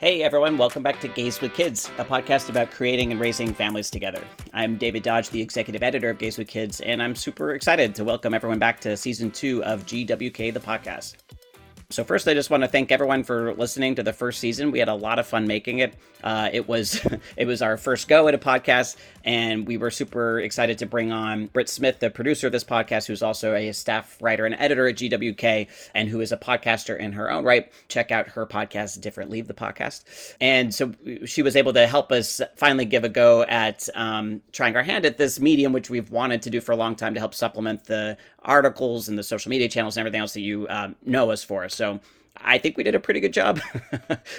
Hey everyone, welcome back to Gays with Kids, a podcast about creating and raising families together. I'm David Dodge, the executive editor of Gays with Kids, and I'm super excited to welcome everyone back to season 2 of GWK, the podcast. So first, I just want to thank everyone for listening to the first season. We had a lot of fun making it. It was our first go at a podcast, and we were super excited to bring on Britt Smith, the producer of this podcast, who's also a staff writer and editor at GWK, and who is a podcaster in her own right. Check out her podcast, Different Leave the Podcast. And so she was able to help us finally give a go at trying our hand at this medium, which we've wanted to do for a long time to help supplement the articles and the social media channels and everything else that you know us for. So I think we did a pretty good job,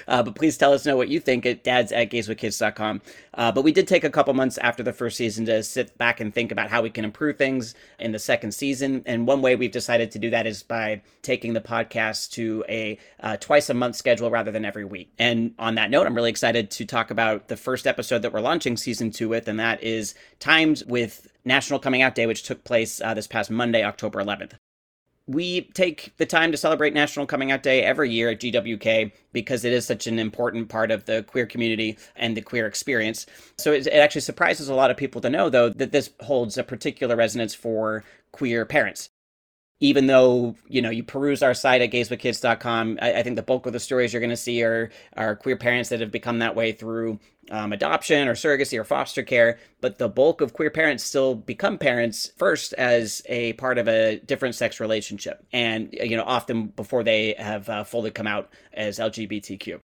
but please know what you think at dads@gayswithkids.com. But we did take a couple months after the first season to sit back and think about how we can improve things in the second season. And one way we've decided to do that is by taking the podcast to a twice a month schedule rather than every week. And on that note, I'm really excited to talk about the first episode that we're launching season 2 with, and that is Times with National Coming Out Day, which took place this past Monday, October 11th. We take the time to celebrate National Coming Out Day every year at GWK because it is such an important part of the queer community and the queer experience. So it actually surprises a lot of people to know, though, that this holds a particular resonance for queer parents. Even though, you know, you peruse our site at gayswithkids.com, I think the bulk of the stories you're going to see are queer parents that have become that way through adoption or surrogacy or foster care. But the bulk of queer parents still become parents first as a part of a different sex relationship. And, you know, often before they have fully come out as LGBTQ.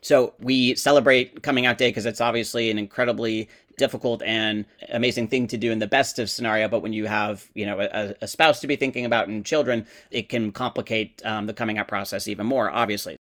So we celebrate Coming Out Day because it's obviously an incredibly difficult and amazing thing to do in the best of scenario. But when you have, you know, a spouse to be thinking about and children, it can complicate the coming out process even more, obviously.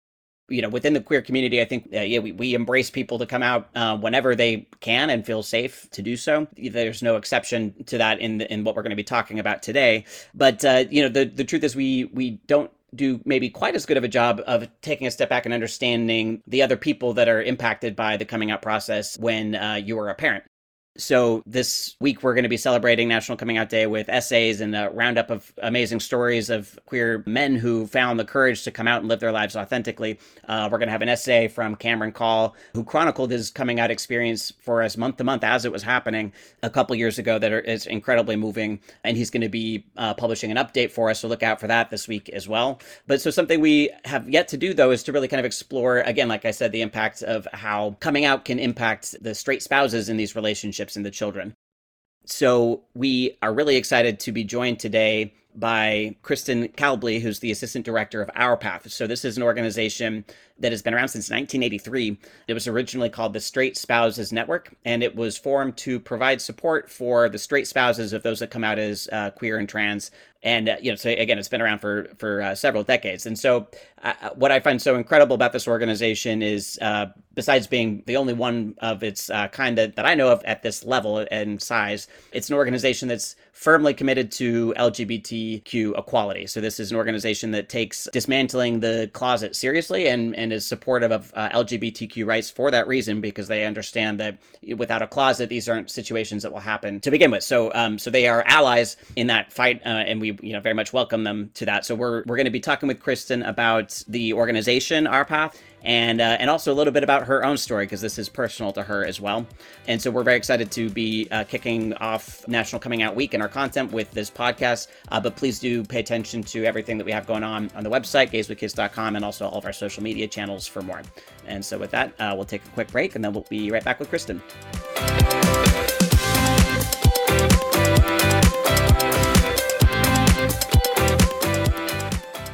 You know, within the queer community, I think we embrace people to come out whenever they can and feel safe to do so. There's no exception to that in what we're going to be talking about today. But, you know, the truth is we don't do maybe quite as good of a job of taking a step back and understanding the other people that are impacted by the coming out process when you are a parent. So this week, we're going to be celebrating National Coming Out Day with essays and a roundup of amazing stories of queer men who found the courage to come out and live their lives authentically. We're going to have an essay from Cameron Call, who chronicled his coming out experience for us month to month as it was happening a couple years ago is incredibly moving. And he's going to be publishing an update for us, so look out for that this week as well. But so something we have yet to do, though, is to really kind of explore, again, like I said, the impact of how coming out can impact the straight spouses in these relationships and the children. So we are really excited to be joined today by Kristen Calbley, who's the assistant director of Our Path. So this is an organization that has been around since 1983. It was originally called the Straight Spouses Network, and it was formed to provide support for the straight spouses of those that come out as queer and trans. And, you know, so again, it's been around for several decades. And so what I find so incredible about this organization is, besides being the only one of its kind that I know of at this level and size, it's an organization that's firmly committed to LGBTQ equality. So this is an organization that takes dismantling the closet seriously and is supportive of LGBTQ rights for that reason, because they understand that without a closet, these aren't situations that will happen to begin with. So so they are allies in that fight, and we very much welcome them to that. So we're going to be talking with Kristen about the organization, Our Path, and also a little bit about her own story, because this is personal to her as well. And so we're very excited to be kicking off National Coming Out Week and our content with this podcast. But please do pay attention to everything that we have going on the website, gayswithkids.com, and also all of our social media channels for more. And so with that, we'll take a quick break, and then we'll be right back with Kristen.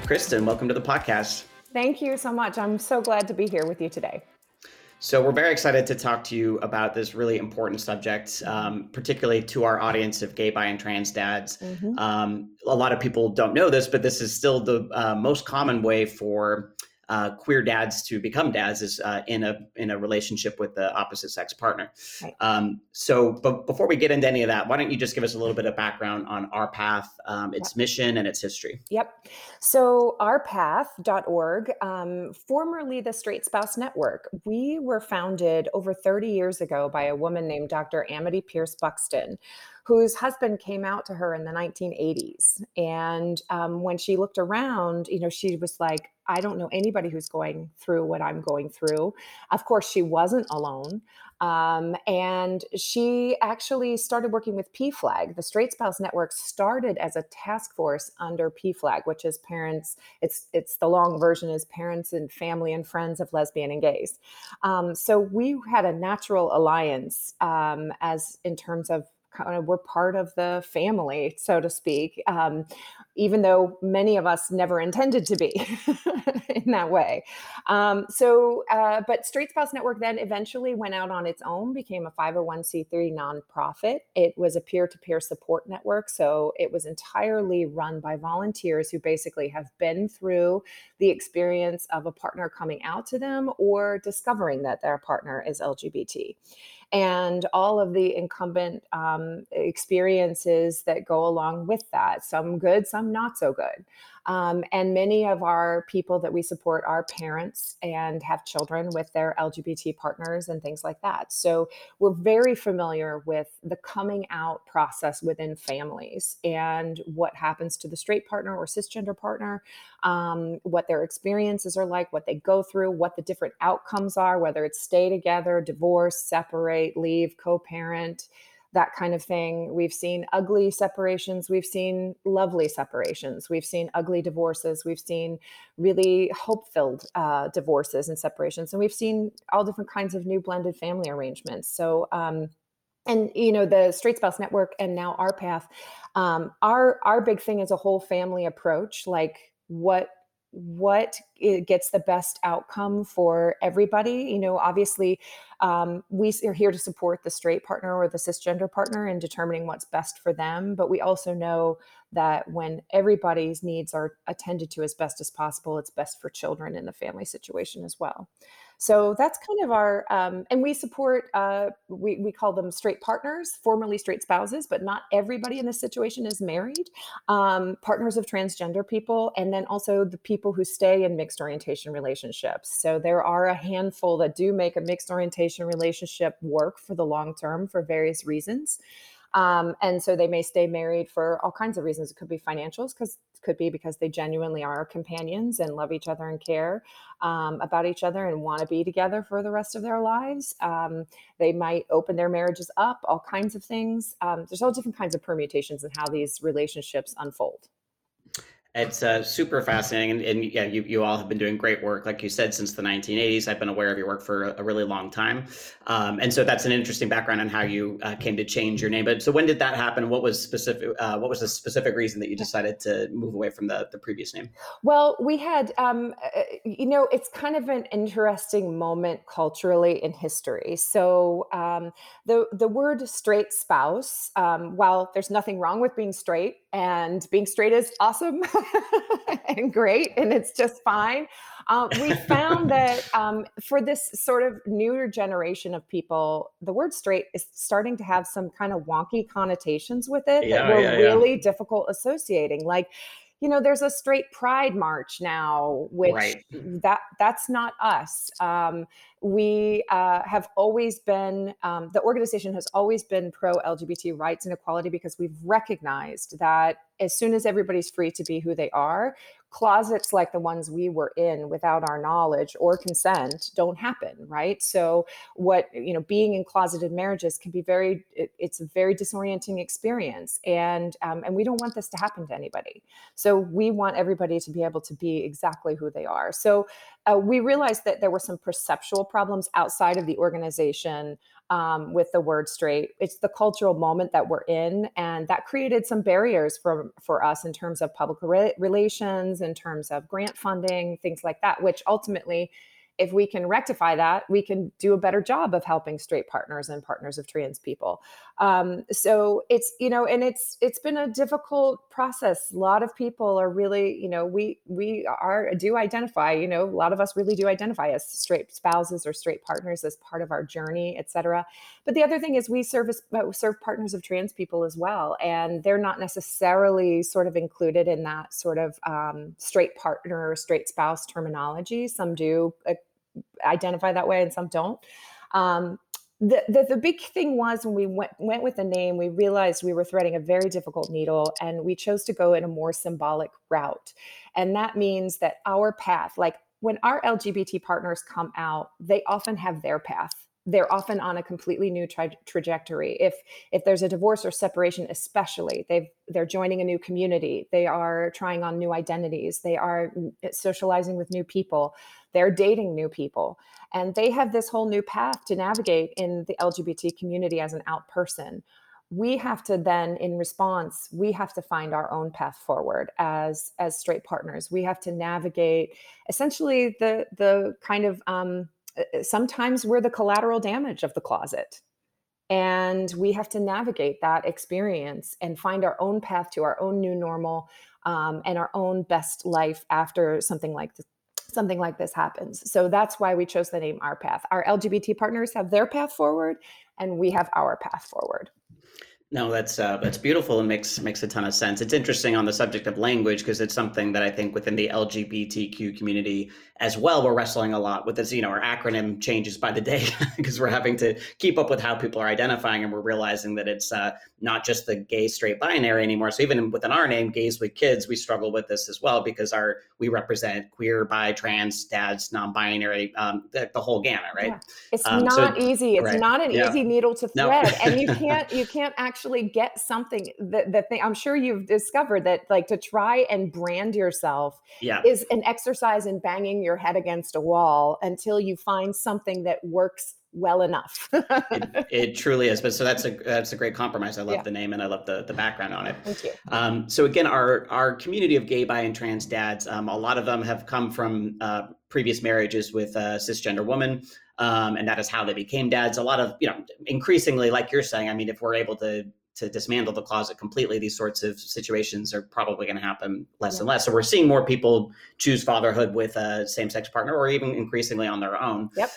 Kristen, welcome to the podcast. Thank you so much. I'm so glad to be here with you today. So we're very excited to talk to you about this really important subject, particularly to our audience of gay, bi, and trans dads. Mm-hmm. A lot of people don't know this, but this is still the most common way for queer dads to become dads, is in a relationship with the opposite sex partner. Right. But before we get into any of that, why don't you just give us a little bit of background on Our Path, its mission and its history? Yep. So ourpath.org, formerly the Straight Spouse Network, we were founded over 30 years ago by a woman named Dr. Amity Pierce Buxton, whose husband came out to her in the 1980s. And when she looked around, she was like, I don't know anybody who's going through what I'm going through. Of course, she wasn't alone. And she actually started working with PFLAG. The Straight Spouse Network started as a task force under PFLAG, which is parents, it's the long version is parents and family and friends of lesbian and gays. So we had a natural alliance as in terms of kind of we're part of the family, so to speak, even though many of us never intended to be in that way. But Straight Spouse Network then eventually went out on its own, became a 501c3 nonprofit. It was a peer-to-peer support network. So it was entirely run by volunteers who basically have been through the experience of a partner coming out to them or discovering that their partner is LGBT. And all of the incumbent experiences that go along with that, some good, some not so good. And many of our people that we support are parents and have children with their LGBT partners and things like that. So we're very familiar with the coming out process within families and what happens to the straight partner or cisgender partner, what their experiences are like, what they go through, what the different outcomes are, whether it's stay together, divorce, separate, leave, co-parent, that kind of thing. We've seen ugly separations. We've seen lovely separations. We've seen ugly divorces. We've seen really hope-filled divorces and separations. And we've seen all different kinds of new blended family arrangements. So, and you know, the Straight Spouse Network and now Our Path, our big thing is a whole family approach. Like what gets the best outcome for everybody. You know, obviously, we are here to support the straight partner or the cisgender partner in determining what's best for them. But we also know that when everybody's needs are attended to as best as possible, it's best for children in the family situation as well. So that's kind of our, and we support, we call them straight partners, formerly straight spouses, but not everybody in this situation is married, partners of transgender people, and then also the people who stay in mixed orientation relationships. So there are a handful that do make a mixed orientation relationship work for the long term for various reasons. And so they may stay married for all kinds of reasons. It could be financials, because it could be because they genuinely are companions and love each other and care about each other and want to be together for the rest of their lives. They might open their marriages up, all kinds of things. There's all different kinds of permutations in how these relationships unfold. It's super fascinating. And yeah, you all have been doing great work, like you said, since the 1980s. I've been aware of your work for a really long time. And so that's an interesting background on how you came to change your name. But so when did that happen? What was the specific reason that you decided to move away from the previous name? Well, we had, you know, it's kind of an interesting moment culturally in history. So the word straight spouse, while there's nothing wrong with being straight, and being straight is awesome and great, and it's just fine. We found that for this sort of newer generation of people, the word straight is starting to have some kind of wonky connotations with it that were really difficult associating. Like, you know, there's a straight pride march now, which that's not us. We have always been, the organization has always been pro-LGBT rights and equality because we've recognized that as soon as everybody's free to be who they are, closets like the ones we were in without our knowledge or consent don't happen, right? So what, you know, being in closeted marriages can be very, it's a very disorienting experience. And we don't want this to happen to anybody. So we want everybody to be able to be exactly who they are. So we realized that there were some perceptual problems outside of the organization with the word straight. It's the cultural moment that we're in. And that created some barriers for us in terms of public relations, in terms of grant funding, things like that, which ultimately, if we can rectify that, we can do a better job of helping straight partners and partners of trans people. So it's, you know, and it's been a difficult process. A lot of people are really, you know, we do identify, you know, a lot of us really do identify as straight spouses or straight partners as part of our journey, et cetera. But the other thing is we serve partners of trans people as well. And they're not necessarily sort of included in that sort of straight partner or straight spouse terminology. Some do identify that way and some don't. The big thing was when we went with the name, we realized we were threading a very difficult needle, and we chose to go in a more symbolic route. And that means that our path, like when our LGBT partners come out, they often have their path. They're often on a completely new trajectory. If there's a divorce or separation, especially, they're joining a new community. They are trying on new identities. They are socializing with new people. They're dating new people. And they have this whole new path to navigate in the LGBT community as an out person. We have to then, in response, we have to find our own path forward as straight partners. We have to navigate essentially the kind of... sometimes we're the collateral damage of the closet, and we have to navigate that experience and find our own path to our own new normal, and our own best life after something like this happens. So that's why we chose the name Our Path. Our LGBT partners have their path forward, and we have our path forward. No, that's beautiful and makes a ton of sense. It's interesting on the subject of language, because it's something that I think within the LGBTQ community as well, we're wrestling a lot with this, our acronym changes by the day because we're having to keep up with how people are identifying, and we're realizing that it's not just the gay straight binary anymore. So even within our name, Gays with Kids, we struggle with this as well, because we represent queer, bi, trans, dads, non-binary, the whole gamut, right? Yeah. It's not easy. It's not an easy needle to thread. No. And you can't actually get something the thing I'm sure you've discovered that, like, to try and brand yourself is an exercise in banging your head against a wall until you find something that works well enough. it truly is. But so that's a great compromise. I love the name, and I love the background on it. Thank you. So again, our community of gay, bi, and trans dads, a lot of them have come from previous marriages with cisgender women. And that is how they became dads. A lot of, increasingly, like you're saying, I mean, if we're able to dismantle the closet completely, these sorts of situations are probably going to happen less and less. So we're seeing more people choose fatherhood with a same-sex partner, or even increasingly on their own. Yep.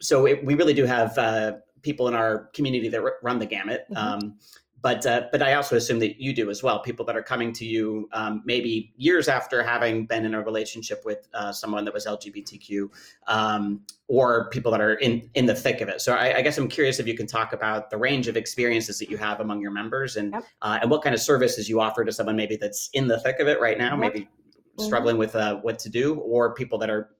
So we really do have people in our community that run the gamut. Mm-hmm. But I also assume that you do as well. People that are coming to you maybe years after having been in a relationship with someone that was LGBTQ, or people that are in the thick of it. So I guess I'm curious if you can talk about the range of experiences that you have among your members, and what kind of services you offer to someone maybe that's in the thick of it right now, maybe struggling with what to do, or people that are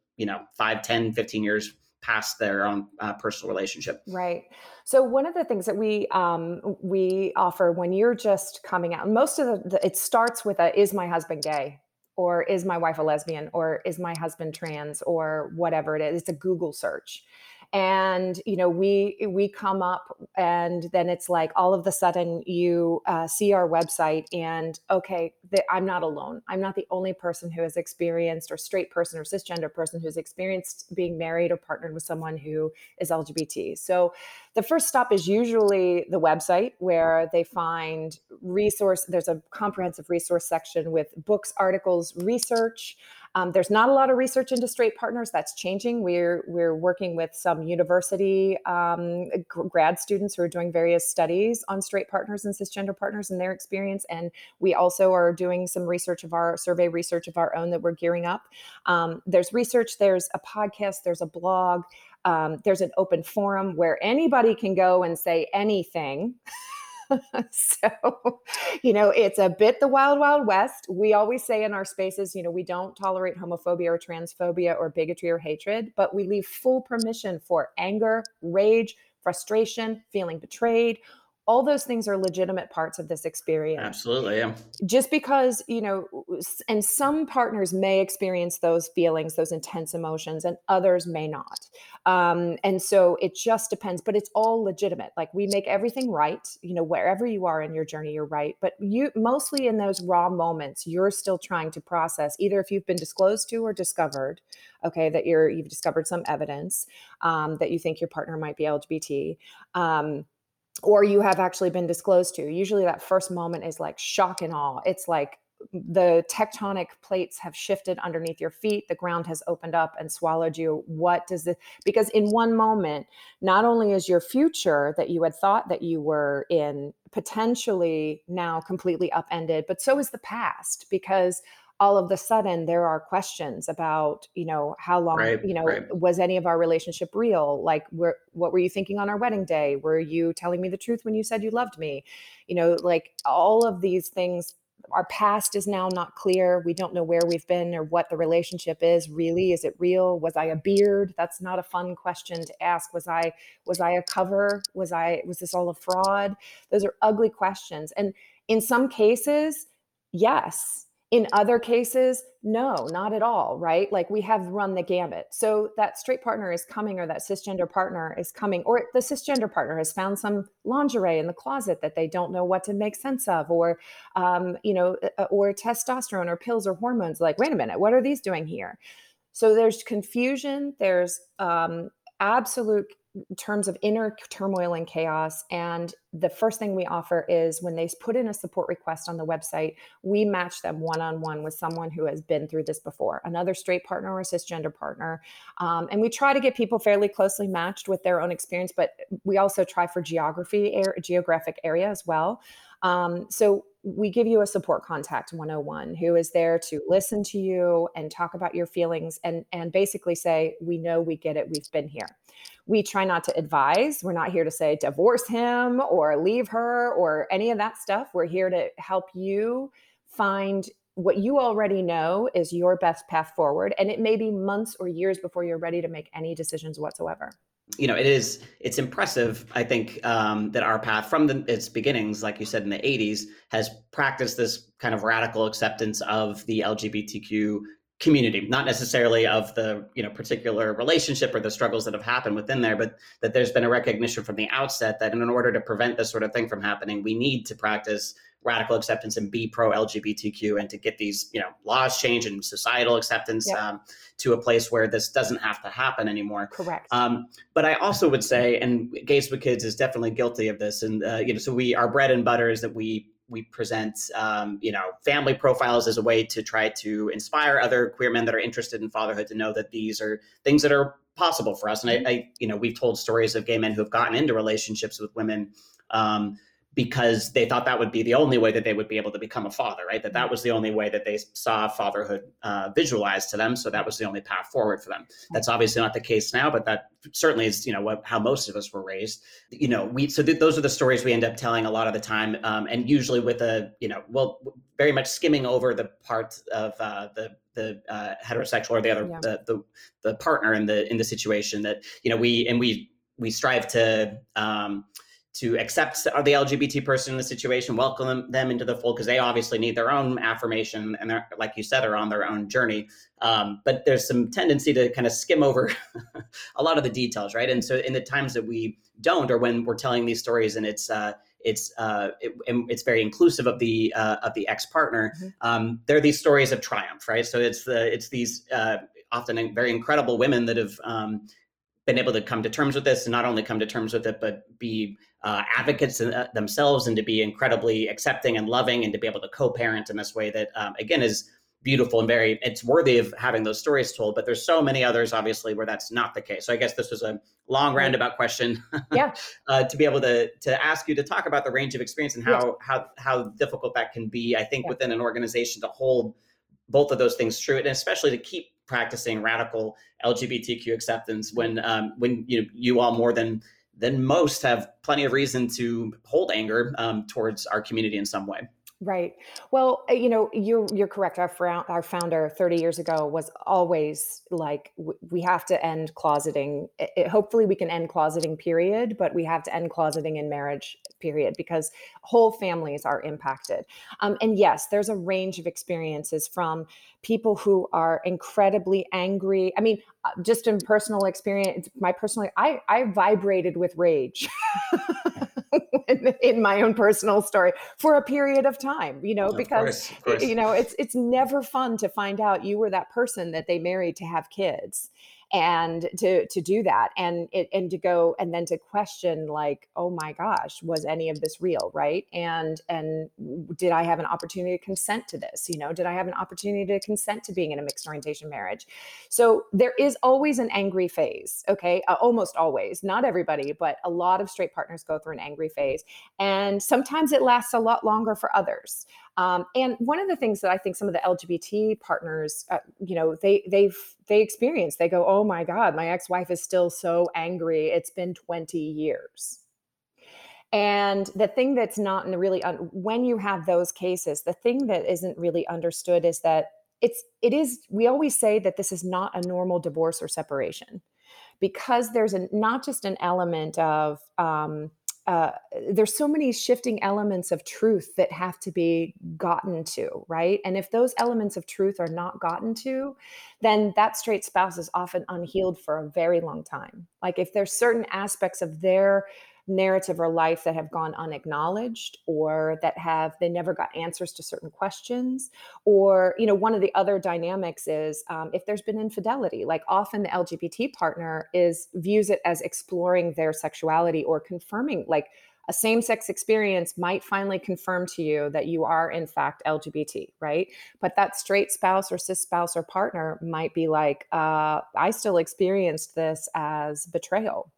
5, 10, 15 years past their own personal relationship. Right. So one of the things that we offer when you're just coming out, most of it starts with is my husband gay, or is my wife a lesbian, or is my husband trans, or whatever it is. It's a Google search. And, we come up, and then it's like all of a sudden you see our website, and okay, I'm not alone. I'm not the only person who has experienced, or straight person or cisgender person who's experienced being married or partnered with someone who is LGBT. So the first stop is usually the website, where they find resource. There's a comprehensive resource section with books, articles, research. There's not a lot of research into straight partners. That's changing. We're working with some university grad students who are doing various studies on straight partners and cisgender partners and their experience. And we also are doing some survey research of our own that we're gearing up. There's research, there's a podcast, there's a blog, there's an open forum where anybody can go and say anything. So, it's a bit the wild, wild west. We always say in our spaces, we don't tolerate homophobia or transphobia or bigotry or hatred, but we leave full permission for anger, rage, frustration, feeling betrayed. All those things are legitimate parts of this experience. Absolutely, yeah. Just because, and some partners may experience those feelings, those intense emotions, and others may not. And so it just depends, but it's all legitimate. Like, we make everything right, wherever you are in your journey, you're right. But mostly in those raw moments, you're still trying to process, either if you've been disclosed to or discovered, okay, that you've discovered some evidence that you think your partner might be LGBT, or you have actually been disclosed to. Usually that first moment is like shock and awe. It's like the tectonic plates have shifted underneath your feet. The ground has opened up and swallowed you. Because in one moment, not only is your future that you had thought that you were in potentially now completely upended, but so is the past, because all of the sudden there are questions about, how long, was any of our relationship real? Like, what were you thinking on our wedding day? Were you telling me the truth when you said you loved me? All of these things. Our past is now not clear. We don't know where we've been or what the relationship is really. Is it real? Was I a beard? That's not a fun question to ask. Was I a cover? Was this all a fraud? Those are ugly questions. And in some cases, yes. In other cases, no, not at all, right? Like, we have run the gamut. So that straight partner is coming, or that cisgender partner is coming, or the cisgender partner has found some lingerie in the closet that they don't know what to make sense of, or testosterone or pills or hormones. Like, wait a minute, what are these doing here? So there's confusion. There's absolute terms of inner turmoil and chaos. And the first thing we offer is, when they put in a support request on the website, we match them one-on-one with someone who has been through this before, another straight partner or a cisgender partner. And we try to get people fairly closely matched with their own experience, but we also try for geographic area as well. So we give you a support contact 101 who is there to listen to you and talk about your feelings and basically say, we know, we get it. We've been here. We try not to advise. We're not here to say divorce him or leave her or any of that stuff. We're here to help you find what you already know is your best path forward. And it may be months or years before you're ready to make any decisions whatsoever. It's impressive, I think, that our path from its beginnings, like you said, in the 80s, has practiced this kind of radical acceptance of the LGBTQ community, not necessarily of the, particular relationship or the struggles that have happened within there, but that there's been a recognition from the outset that in order to prevent this sort of thing from happening, we need to practice radical acceptance and be pro LGBTQ, and to get these, laws changed and societal acceptance to a place where this doesn't have to happen anymore. Correct. But I also would say, and Gates with Kids is definitely guilty of this. And, so our bread and butter is that we present, family profiles as a way to try to inspire other queer men that are interested in fatherhood to know that these are things that are possible for us. And I we've told stories of gay men who have gotten into relationships with women, because they thought that would be the only way that they would be able to become a father, right? That was the only way that they saw fatherhood visualized to them. So that was the only path forward for them. That's obviously not the case now, but that certainly is, how most of us were raised. Those are the stories we end up telling a lot of the time. And usually with very much skimming over the part of the heterosexual or the other, the partner in the situation that, we strive to accept the LGBT person in the situation, welcome them into the fold, because they obviously need their own affirmation and they're, like you said, are on their own journey. But there's some tendency to kind of skim over a lot of the details, right? And so in the times that we don't, or when we're telling these stories and it's very inclusive of the ex-partner, there are these stories of triumph, right? So it's these often very incredible women that have been able to come to terms with this, and not only come to terms with it, but be advocates themselves, and to be incredibly accepting and loving, and to be able to co-parent in this way that, again, is beautiful and it's worthy of having those stories told. But there's so many others, obviously, where that's not the case. So I guess this was a long roundabout question to be able to ask you to talk about the range of experience and how difficult that can be, I think, within an organization to hold both of those things true, and especially to keep practicing radical LGBTQ acceptance when you all more than most have plenty of reason to hold anger towards our community in some way. Right. Well, you're correct. Our founder 30 years ago was always like, we have to end closeting. Hopefully we can end closeting, period, but we have to end closeting in marriage, period, because whole families are impacted. And yes, there's a range of experiences from people who are incredibly angry. I mean, just in personal experience, I vibrated with rage in my own personal story for a period of time, because, of course. It's never fun to find out you were that person that they married to have kids and to do that. And to go, and then to question, like, oh my gosh, was any of this real? Right. And did I have an opportunity to consent to this? Did I have an opportunity to consent to being in a mixed orientation marriage? So there is always an angry phase. Okay. Almost always, not everybody, but a lot of straight partners go through an angry phase. And sometimes it lasts a lot longer for others. And one of the things that I think some of the LGBT partners, they experience, they go, oh my God, my ex-wife is still so angry. It's been 20 years. And the thing that's not really, when you have those cases, the thing that isn't really understood is that we always say that this is not a normal divorce or separation, because there's not just an element of, there's so many shifting elements of truth that have to be gotten to, right? And if those elements of truth are not gotten to, then that straight spouse is often unhealed for a very long time. Like if there's certain aspects of their narrative or life that have gone unacknowledged, or that they never got answers to certain questions, or one of the other dynamics is if there's been infidelity, like often the LGBT partner views it as exploring their sexuality or confirming, like a same-sex experience might finally confirm to you that you are in fact LGBT, right? But that straight spouse or cis spouse or partner might be like, I still experienced this as betrayal.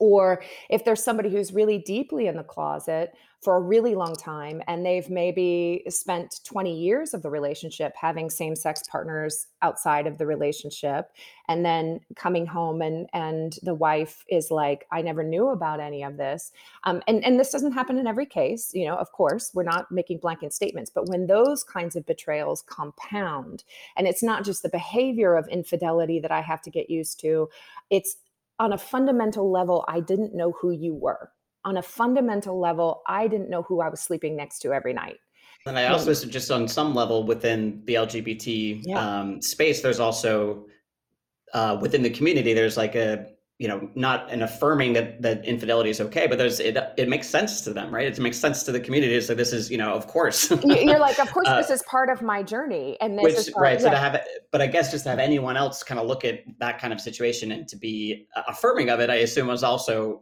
Or if there's somebody who's really deeply in the closet for a really long time, and they've maybe spent 20 years of the relationship having same-sex partners outside of the relationship, and then coming home and the wife is like, I never knew about any of this. And this doesn't happen in every case, of course, we're not making blanket statements, but when those kinds of betrayals compound, and it's not just the behavior of infidelity that I have to get used to, it's on a fundamental level, I didn't know who you were. On a fundamental level, I didn't know who I was sleeping next to every night. And I also, just on some level within the LGBT space, there's also within the community, there's like a, not an affirming that infidelity is okay, but it makes sense to them, right? It makes sense to the community. So this is, of course. You're like, of course, this is part of my journey. And this is right. So I guess just to have anyone else kind of look at that kind of situation and to be affirming of it, I assume was also,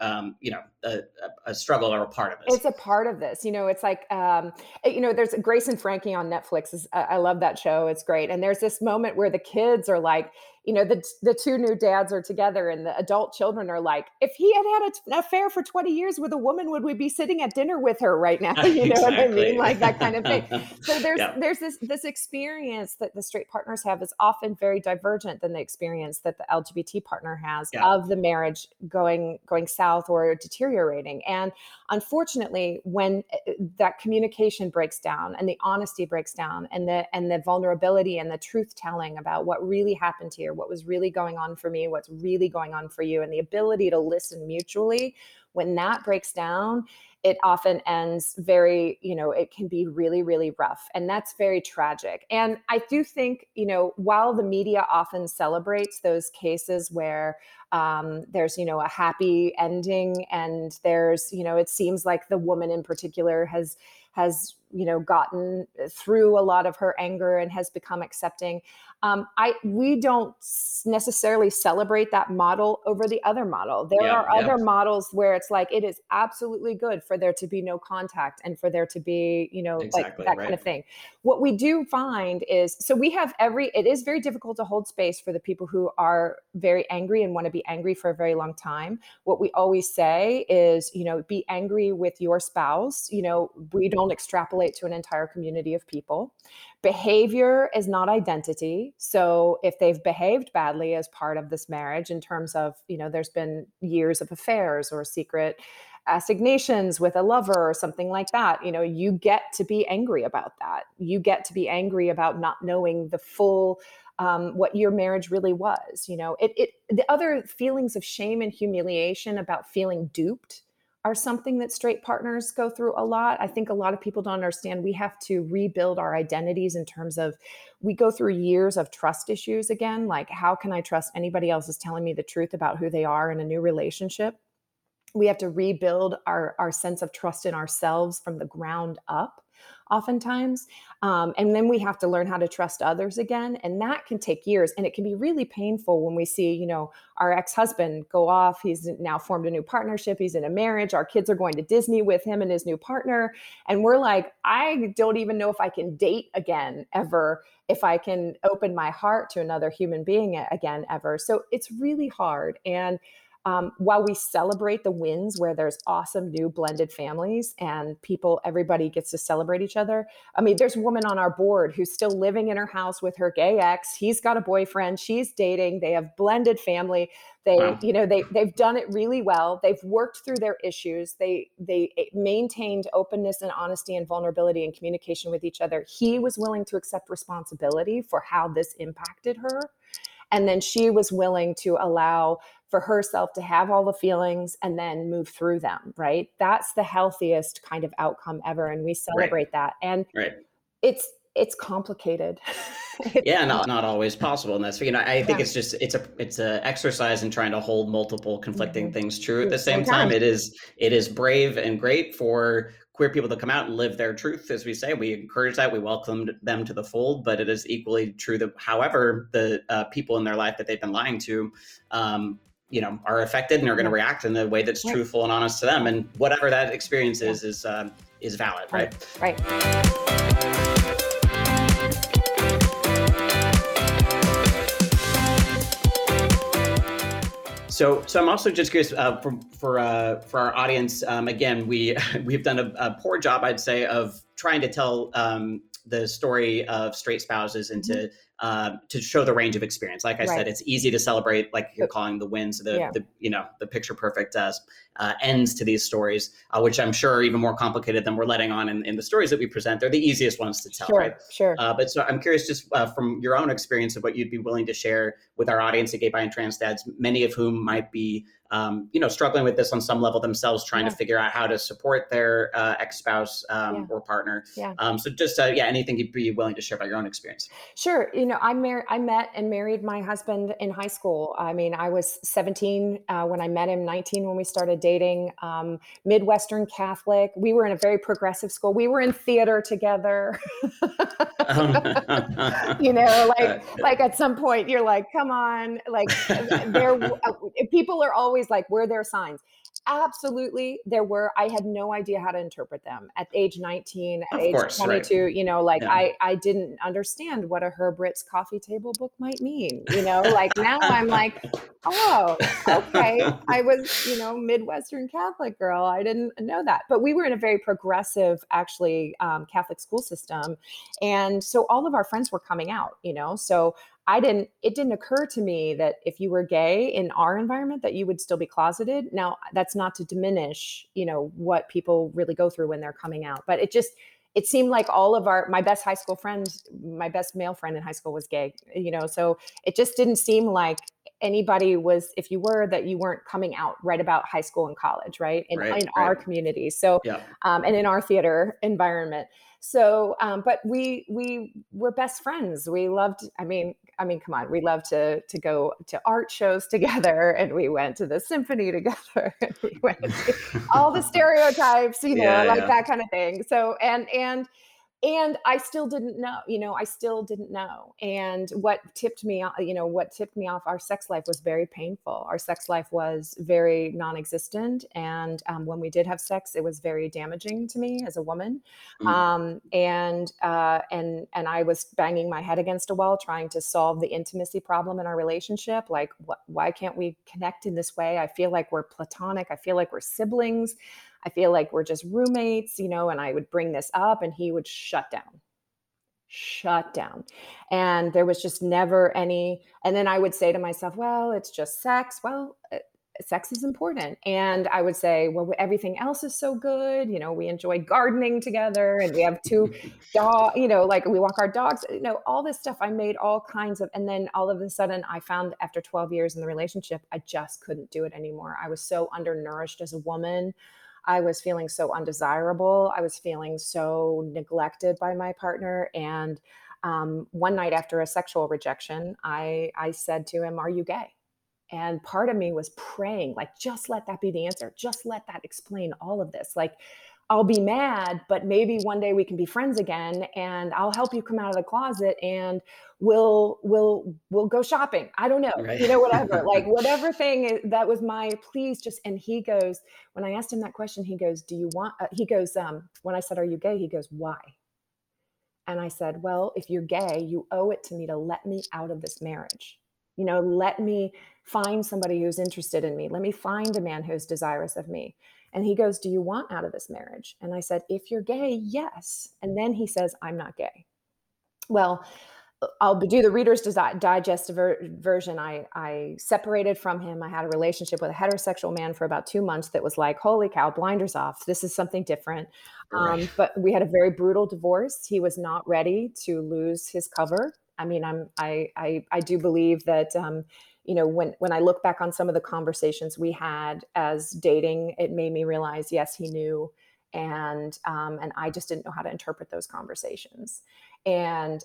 a struggle or a part of this. It's a part of this. It's like, there's Grace and Frankie on Netflix. I love that show. It's great. And there's this moment where the kids are like, the two new dads are together and the adult children are like, if he had had an affair for 20 years with a woman, would we be sitting at dinner with her right now? Exactly. What I mean? Like that kind of thing. So there's this experience that the straight partners have is often very divergent than the experience that the LGBT partner has of the marriage going south or deteriorating. And unfortunately, when that communication breaks down and the honesty breaks down and the vulnerability and the truth telling about what really happened here, what was really going on for me, what's really going on for you, and the ability to listen mutually, when that breaks down, it often ends very, it can be really, really rough. And that's very tragic. And I do think, while the media often celebrates those cases where there's, a happy ending and there's, it seems like the woman in particular has gotten through a lot of her anger and has become accepting. We don't necessarily celebrate that model over the other model. There are other models where it's like, it is absolutely good for there to be no contact and for there to be, exactly, like that kind of thing. What we do find is, so we have it is very difficult to hold space for the people who are very angry and want to be angry for a very long time. What we always say is, be angry with your spouse. We don't extrapolate to an entire community of people. Behavior is not identity. So if they've behaved badly as part of this marriage in terms of, there's been years of affairs or secret assignations with a lover or something like that, you get to be angry about that. You get to be angry about not knowing the full what your marriage really was. The other feelings of shame and humiliation about feeling duped are something that straight partners go through a lot. I think a lot of people don't understand. We have to rebuild our identities in terms of, we go through years of trust issues again. Like, how can I trust anybody else is telling me the truth about who they are in a new relationship? We have to rebuild our sense of trust in ourselves from the ground up oftentimes. And then we have to learn how to trust others again. And that can take years. And it can be really painful when we see, our ex-husband go off. He's now formed a new partnership. He's in a marriage. Our kids are going to Disney with him and his new partner. And we're like, I don't even know if I can date again ever, if I can open my heart to another human being again ever. So it's really hard. And While we celebrate the wins where there's awesome new blended families and people, everybody gets to celebrate each other. I mean, there's a woman on our board who's still living in her house with her gay ex. He's got a boyfriend. She's dating. They have blended family. They, wow. You know, they've done it really well. They've worked through their issues. They maintained openness and honesty and vulnerability and communication with each other. He was willing to accept responsibility for how this impacted her. And then she was willing to allow for herself to have all the feelings and then move through them, right? That's the healthiest kind of outcome ever. And we celebrate that. And it's complicated. Not always possible. And that's, you know, I think it's just, it's a exercise in trying to hold multiple conflicting things true at the same time. It is brave and great for queer people to come out and live their truth. As we say, we encourage that, we welcome them to the fold, but it is equally true that however the people in their life that they've been lying to, are affected and are going to react in the way that's truthful and honest to them. And whatever that experience is valid, right? Right. So I'm also just curious for our audience. Again, we've done a poor job, I'd say, of trying to tell the story of straight spouses and to show the range of experience. Like I said, it's easy to celebrate, like you're calling the wins, the picture perfect ends to these stories, which I'm sure are even more complicated than we're letting on in the stories that we present. They're the easiest ones to tell, right? Sure. But so I'm curious just from your own experience of what you'd be willing to share with our audience at Gay, Bi, and Trans Dads, many of whom might be, struggling with this on some level themselves, trying to figure out how to support their ex-spouse or partner. So just, anything you'd be willing to share about your own experience. Sure. You know, I met and married my husband in high school. I mean, I was 17 when I met him, 19 when we started dating, Midwestern Catholic. We were in a very progressive school. We were in theater together. Like at some point you're like, come on, like people are always like, were there signs? Absolutely, there were. I had no idea how to interpret them at age 19, at age 22. I didn't understand what a Herbert's coffee table book might mean. Now I'm like, oh, okay. I was, Midwestern Catholic girl. I didn't know that. But we were in a very progressive, actually, Catholic school system, and so all of our friends were coming out. So. It didn't occur to me that if you were gay in our environment that you would still be closeted. Now, that's not to diminish, what people really go through when they're coming out, but it seemed like all of my best male friend in high school was gay, so it just didn't seem like anybody was, if you were, that you weren't coming out right about high school and college, right? In our community. So, and in our theater environment. So, but we were best friends. We loved, come on, we loved to go to art shows together, and we went to the symphony together, and we went to all the stereotypes, that kind of thing. So, and I still didn't know, And what tipped me off, our sex life was very painful. Our sex life was very non-existent. And when we did have sex, it was very damaging to me as a woman. And I was banging my head against a wall trying to solve the intimacy problem in our relationship. Like, why can't we connect in this way? I feel like we're platonic. I feel like we're siblings. I feel like we're just roommates, and I would bring this up and he would shut down. And there was just never any, and then I would say to myself, well, it's just sex. Well, sex is important. And I would say, well, everything else is so good. We enjoy gardening together and we have two dogs, we walk our dogs, all this stuff. I made all kinds of, and then all of a sudden I found after 12 years in the relationship, I just couldn't do it anymore. I was so undernourished as a woman. I was feeling so undesirable. I was feeling so neglected by my partner. And one night after a sexual rejection, I said to him, "Are you gay?" And part of me was praying, like, just let that be the answer. Just let that explain all of this. Like, I'll be mad, but maybe one day we can be friends again, and I'll help you come out of the closet, and we'll go shopping. I don't know, whatever, like whatever thing that was my please just, and he goes, when I asked him that question, he goes, do you want, he goes, when I said, are you gay? He goes, why? And I said, well, if you're gay, you owe it to me to let me out of this marriage. You know, let me find somebody who's interested in me. Let me find a man who's desirous of me. And he goes, do you want out of this marriage? And I said, if you're gay, yes. And then he says, I'm not gay. Well, I'll do the Reader's Digest version. I separated from him. I had a relationship with a heterosexual man for about 2 months that was like, holy cow, blinders off. This is something different. Right. But we had a very brutal divorce. He was not ready to lose his cover. I mean, I do believe that, you know, when I look back on some of the conversations we had as dating, it made me realize, yes, he knew. And I just didn't know how to interpret those conversations. And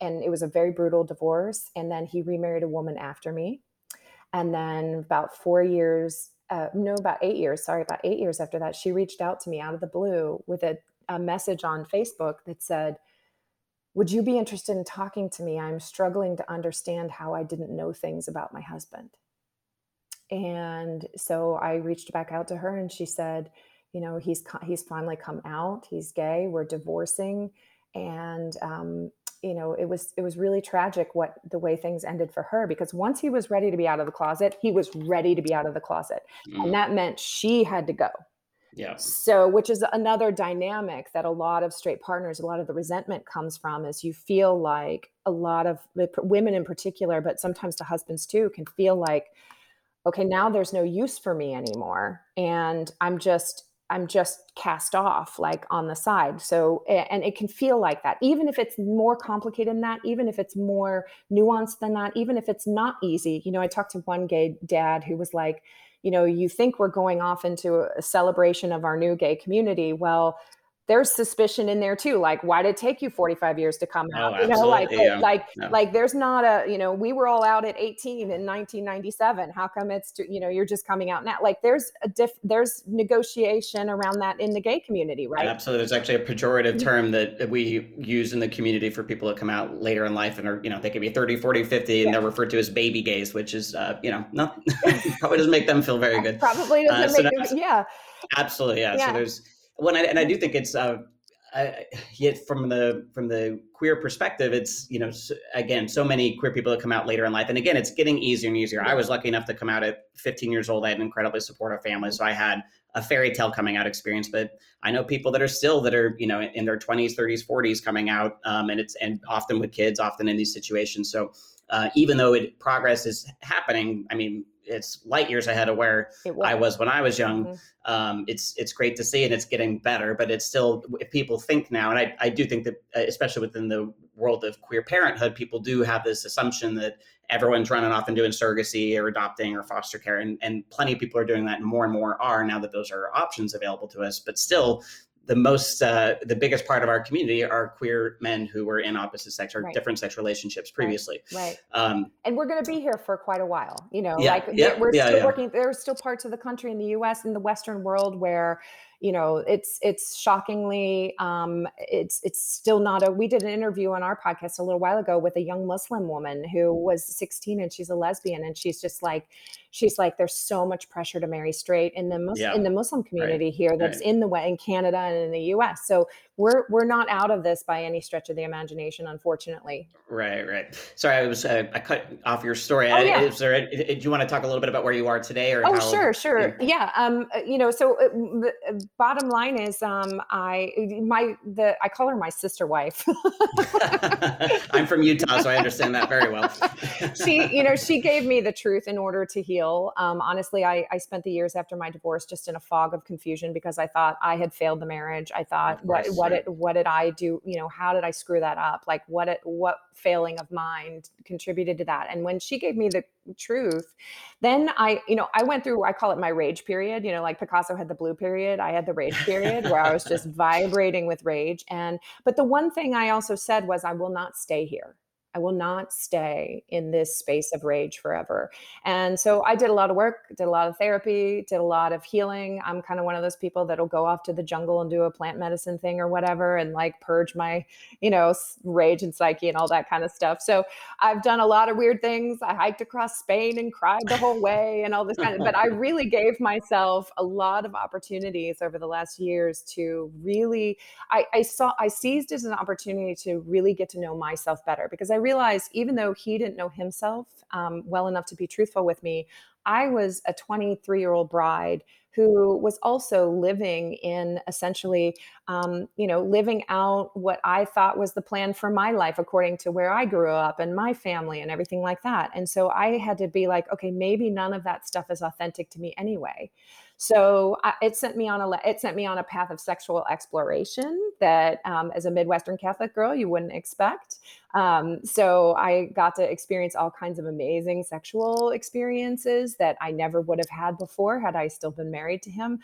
it was a very brutal divorce. And then he remarried a woman after me. And then about 8 years after that, she reached out to me out of the blue with a message on Facebook that said, would you be interested in talking to me? I'm struggling to understand how I didn't know things about my husband. And so I reached back out to her and she said, you know, he's finally come out, he's gay, we're divorcing. And, you know, it was really tragic the way things ended for her, because once he was ready to be out of the closet, Mm. And that meant she had to go. Yeah. So, which is another dynamic that a lot of straight partners, a lot of the resentment comes from, is you feel like a lot of the women in particular, but sometimes the husbands too, can feel like, okay, now there's no use for me anymore. And I'm just cast off, like, on the side. So, and it can feel like that, even if it's more complicated than that, even if it's more nuanced than that, even if it's not easy. You know, I talked to one gay dad who was like, you know, you think we're going off into a celebration of our new gay community. Well, there's suspicion in there too. Like, why did it take you 45 years to come out? You know, like there's not a, you know, we were all out at 18 in 1997. How come it's, you know, you're just coming out now? Like, there's there's negotiation around that in the gay community, right? Absolutely. There's actually a pejorative term that we use in the community for people that come out later in life and are, you know, they could be 30, 40, 50, and they're referred to as baby gays, which is, you know, not probably doesn't make them feel very good. Probably doesn't make them, yeah. Absolutely, yeah. So there's. Well, and I do think it's yet from the queer perspective, it's, you know, again, so many queer people that come out later in life. And again, it's getting easier and easier. I was lucky enough to come out at 15 years old. I had an incredibly supportive family. So I had a fairy tale coming out experience. But I know people that are, you know, in their 20s, 30s, 40s coming out. And often with kids, often in these situations. So even though progress is happening, I mean, it's light years ahead of where I was when I was young. Mm-hmm. It's great to see, and it's getting better, but it's still, if people think now, and I do think that, especially within the world of queer parenthood, people do have this assumption that everyone's running off and doing surrogacy or adopting or foster care. And plenty of people are doing that, and more are, now that those are options available to us. But still, the biggest part of our community are queer men who were in opposite sex or different sex relationships previously. Right. And we're going to be here for quite a while, you know, we're still working. There are still parts of the country in the US and the Western world where, you know, it's shockingly, it's still not we did an interview on our podcast a little while ago with a young Muslim woman who was 16 and she's a lesbian. And she's like, there's so much pressure to marry straight in the Muslim community here that's in the way in Canada and in the US. So we're not out of this by any stretch of the imagination, unfortunately. Right. Sorry, I cut off your story. Oh, yeah. Do you want to talk a little bit about where you are today? Or sure. Yeah. You know, so bottom line is, I call her my sister wife. I'm from Utah, so I understand that very well. She gave me the truth in order to heal. Honestly, I spent the years after my divorce just in a fog of confusion because I thought I had failed the marriage. I thought, what did I do? You know, how did I screw that up? Like, what failing of mine contributed to that? And when she gave me the truth, then I went through, I call it my rage period. You know, like Picasso had the blue period, I had the rage period where I was just vibrating with rage. But the one thing I also said was, I will not stay here. I will not stay in this space of rage forever. And so I did a lot of work, did a lot of therapy, did a lot of healing. I'm kind of one of those people that'll go off to the jungle and do a plant medicine thing or whatever and like purge my, you know, rage and psyche and all that kind of stuff. So I've done a lot of weird things. I hiked across Spain and cried the whole way and all this kind of, but I really gave myself a lot of opportunities over the last years to really, I seized it as an opportunity to really get to know myself better, because I realized, even though he didn't know himself well enough to be truthful with me, I was a 23-year-old bride who was also living in essentially, living out what I thought was the plan for my life, according to where I grew up and my family and everything like that. And so I had to be like, okay, maybe none of that stuff is authentic to me anyway. So it sent me on a path of sexual exploration that, as a Midwestern Catholic girl, you wouldn't expect. So I got to experience all kinds of amazing sexual experiences that I never would have had before had I still been married to him.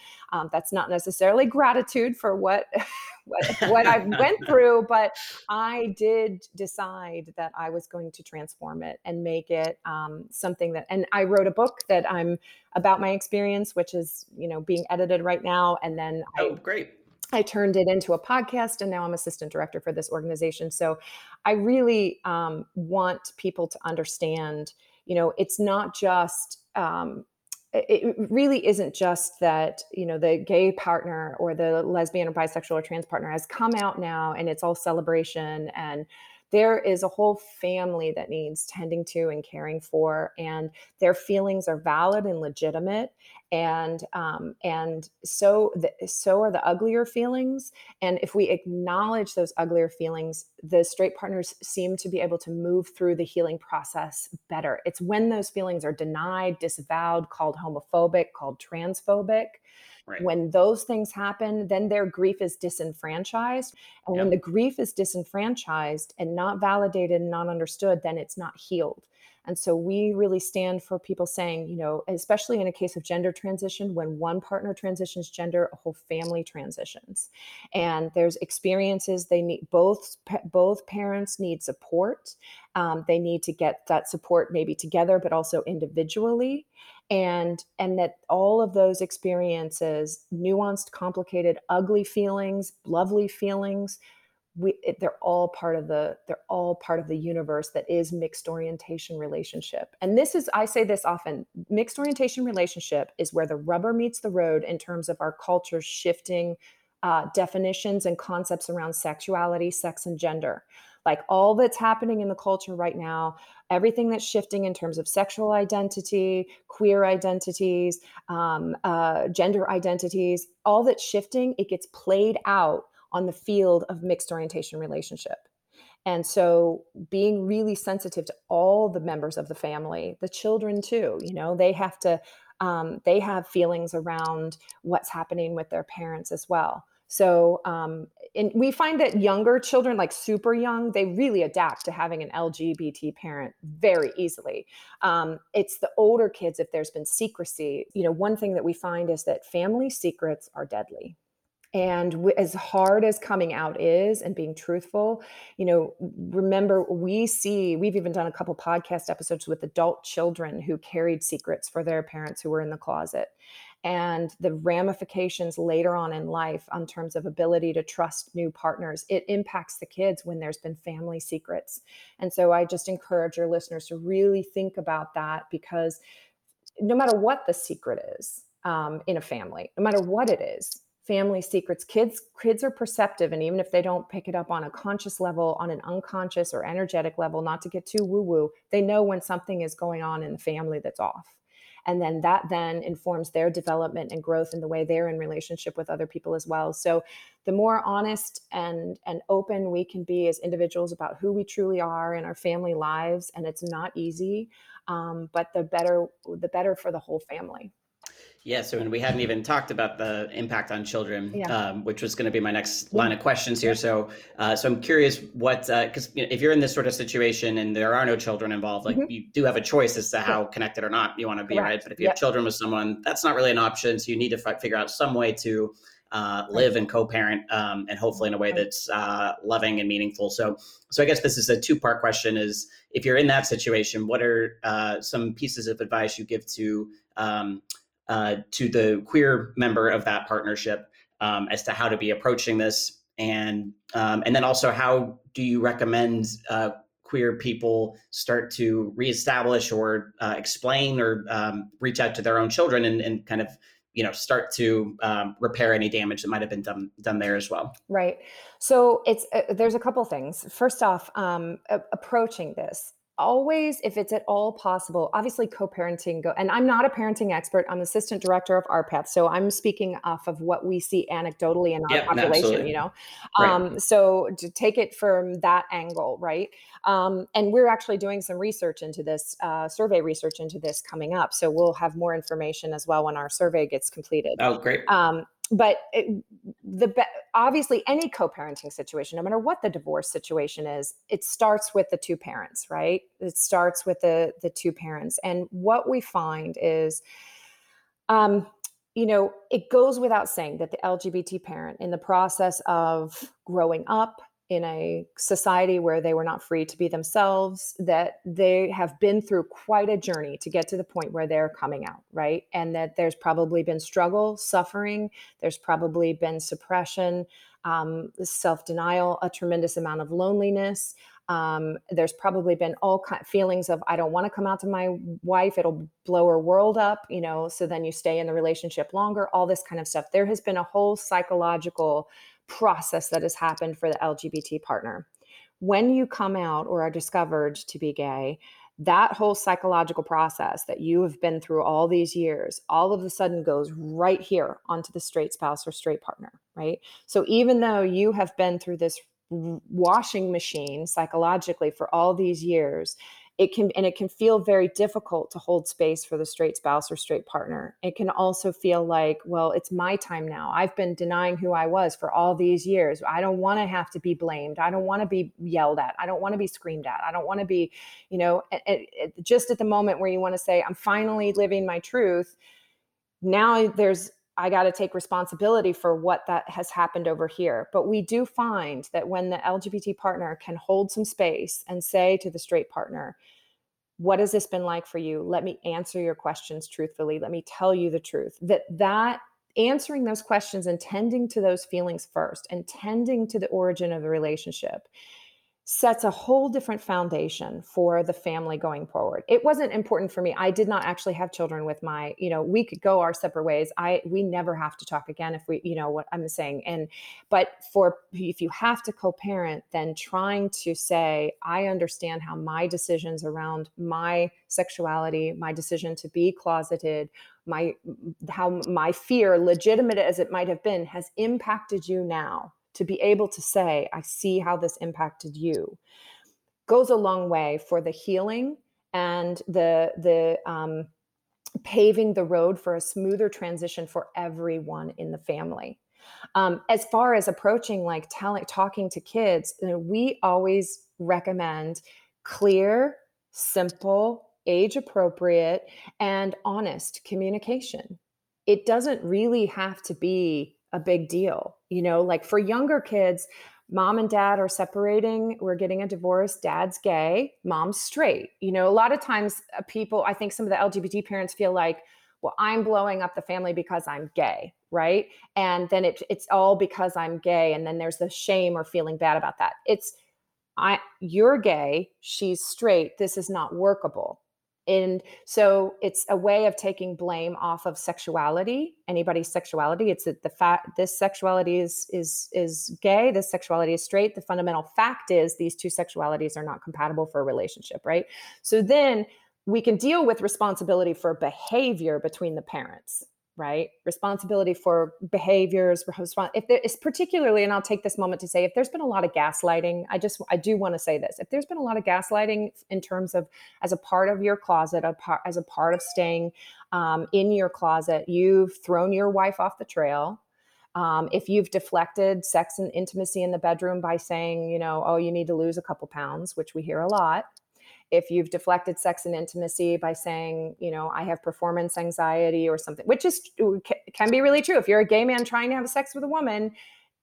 That's not necessarily gratitude for what I went through, but I did decide that I was going to transform it and make it something that. And I wrote a book that I'm about my experience, which is being edited right now. And then I turned it into a podcast, and now I'm assistant director for this organization. So I really want people to understand, it's not just, it really isn't just that, the gay partner or the lesbian or bisexual or trans partner has come out now and it's all celebration. And there is a whole family that needs tending to and caring for, and their feelings are valid and legitimate. And so are the uglier feelings. And if we acknowledge those uglier feelings, the straight partners seem to be able to move through the healing process better. It's when those feelings are denied, disavowed, called homophobic, called transphobic. Right. When those things happen, then their grief is disenfranchised. And when the grief is disenfranchised and not validated and not understood, then it's not healed. And so we really stand for people saying, especially in a case of gender transition, when one partner transitions gender, a whole family transitions. And there's experiences they need. Both parents need support. They need to get that support maybe together, but also individually. And that all of those experiences, nuanced, complicated, ugly feelings, lovely feelings, they're all part of the universe that is mixed orientation relationship. And this is, I say this often, mixed orientation relationship is where the rubber meets the road in terms of our culture shifting definitions and concepts around sexuality, sex, and gender. Like all that's happening in the culture right now, everything that's shifting in terms of sexual identity, queer identities, gender identities, all that's shifting, it gets played out on the field of mixed orientation relationship. And so being really sensitive to all the members of the family, the children too, they have to, they have feelings around what's happening with their parents as well. So, and we find that younger children, like super young, they really adapt to having an LGBT parent very easily. It's the older kids, if there's been secrecy, one thing that we find is that family secrets are deadly. And as hard as coming out is and being truthful, remember we've even done a couple podcast episodes with adult children who carried secrets for their parents who were in the closet, and the ramifications later on in life in terms of ability to trust new partners. It impacts the kids when there's been family secrets. And so I just encourage your listeners to really think about that, because no matter what the secret is in a family, no matter what it is, family secrets, kids are perceptive. And even if they don't pick it up on a conscious level, on an unconscious or energetic level, not to get too woo-woo, they know when something is going on in the family that's off. And then that then informs their development and growth in the way they're in relationship with other people as well. So the more honest and open we can be as individuals about who we truly are in our family lives, and it's not easy, but the better for the whole family. Yeah. So, and we hadn't even talked about the impact on children, which was going to be my next line of questions here. So, so I'm curious because if you're in this sort of situation and there are no children involved, like you do have a choice as to how connected or not you want to be, right? But if you have children with someone, that's not really an option. So you need to figure out some way to live and co-parent and hopefully in a way that's loving and meaningful. So I guess this is a two-part question: is if you're in that situation, what are some pieces of advice you give to the queer member of that partnership as to how to be approaching this, and then also how do you recommend queer people start to reestablish or explain or reach out to their own children and kind of start to repair any damage that might have been done there as well. Right. So it's there's a couple things. First off, approaching this. Always, if it's at all possible, obviously co-parenting, and I'm not a parenting expert, I'm assistant director of RPATH, so I'm speaking off of what we see anecdotally in our population, absolutely. Right. So to take it from that angle, right? And we're actually doing some research into this, survey research into this coming up. So we'll have more information as well when our survey gets completed. Oh, great. But obviously any co-parenting situation, no matter what the divorce situation is, it starts with the two parents, right? It starts with the two parents. And what we find is, it goes without saying that the LGBT parent, in the process of growing up in a society where they were not free to be themselves, that they have been through quite a journey to get to the point where they're coming out, right? And that there's probably been struggle, suffering, there's probably been suppression, self-denial, a tremendous amount of loneliness. There's probably been all kinds of feelings of, I don't want to come out to my wife, it'll blow her world up, so then you stay in the relationship longer, all this kind of stuff. There has been a whole psychological process that has happened for the LGBT partner. When you come out or are discovered to be gay, that whole psychological process that you have been through all these years, all of a sudden goes right here onto the straight spouse or straight partner, right? So even though you have been through this washing machine psychologically for all these years, it can feel very difficult to hold space for the straight spouse or straight partner. It can also feel like, well, it's my time now. I've been denying who I was for all these years. I don't want to have to be blamed. I don't want to be yelled at. I don't want to be screamed at. I don't want to be, just at the moment where you want to say, I'm finally living my truth. Now I got to take responsibility for what that has happened over here. But we do find that when the LGBT partner can hold some space and say to the straight partner, what has this been like for you? Let me answer your questions truthfully. Let me tell you the truth. That answering those questions and tending to those feelings first and tending to the origin of the relationship sets a whole different foundation for the family going forward. It wasn't important for me. I did not actually have children with my, we could go our separate ways. We never have to talk again if we, what I'm saying. But if you have to co-parent, then trying to say, I understand how my decisions around my sexuality, my decision to be closeted, how my fear, legitimate as it might have been, has impacted you now. To be able to say, I see how this impacted you, goes a long way for the healing and the paving the road for a smoother transition for everyone in the family. As far as approaching, talking to kids, we always recommend clear, simple, age-appropriate, and honest communication. It doesn't really have to be a big deal. For younger kids, mom and dad are separating, we're getting a divorce, dad's gay, mom's straight. A lot of times people, I think some of the LGBT parents feel like, well, I'm blowing up the family because I'm gay, right? And then it's all because I'm gay. And then there's the shame or feeling bad about that. You're gay, she's straight, this is not workable. And so it's a way of taking blame off of sexuality, anybody's sexuality. It's that this sexuality is gay, this sexuality is straight. The fundamental fact is these two sexualities are not compatible for a relationship, right? So then we can deal with responsibility for behavior between the parents, right? Responsibility for behaviors, if there is particularly, and I'll take this moment to say, if there's been a lot of gaslighting, I do want to say this, if there's been a lot of gaslighting in terms of, as a part of your closet, as a part of staying in your closet, you've thrown your wife off the trail. If you've deflected sex and intimacy in the bedroom by saying, oh, you need to lose a couple pounds, which we hear a lot. If you've deflected sex and intimacy by saying, I have performance anxiety or something, which is can be really true. If you're a gay man trying to have sex with a woman,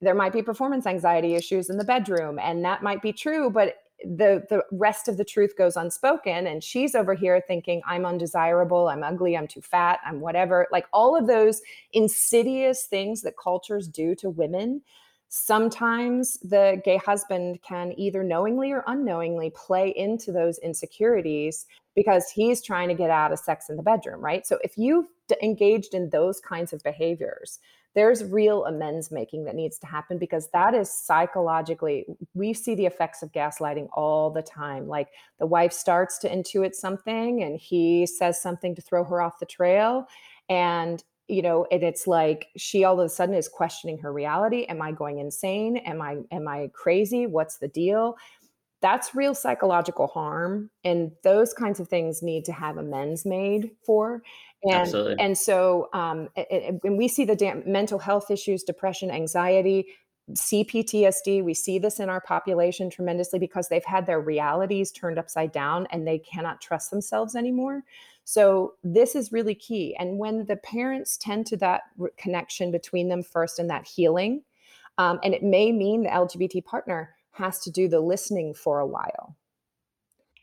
there might be performance anxiety issues in the bedroom. And that might be true, but the rest of the truth goes unspoken. And she's over here thinking, I'm undesirable, I'm ugly, I'm too fat, I'm whatever. Like all of those insidious things that cultures do to women. Sometimes the gay husband can either knowingly or unknowingly play into those insecurities because he's trying to get out of sex in the bedroom, right? So if you engaged in those kinds of behaviors, there's real amends making that needs to happen, because that is psychologically, we see the effects of gaslighting all the time. Like the wife starts to intuit something and he says something to throw her off the trail. And, you know, and it's like she all of a sudden is questioning her reality. Am I going insane? Am I crazy? What's the deal? That's real psychological harm. And those kinds of things need to have amends made for. And so we see the mental health issues, depression, anxiety, CPTSD. We see this in our population tremendously because they've had their realities turned upside down and they cannot trust themselves anymore. So this is really key. And when the parents tend to that connection between them first and that healing, and it may mean the LGBT partner has to do the listening for a while.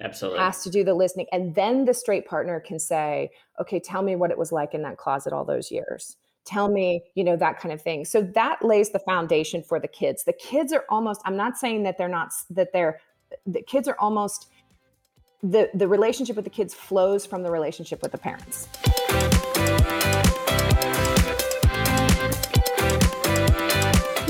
Absolutely. Has to do the listening. And then the straight partner can say, okay, tell me what it was like in that closet all those years. Tell me, you know, that kind of thing. So that lays the foundation for the kids. The kids are almost, I'm not saying that they're not, that they're, the kids are almost, the relationship with the kids flows from the relationship with the parents.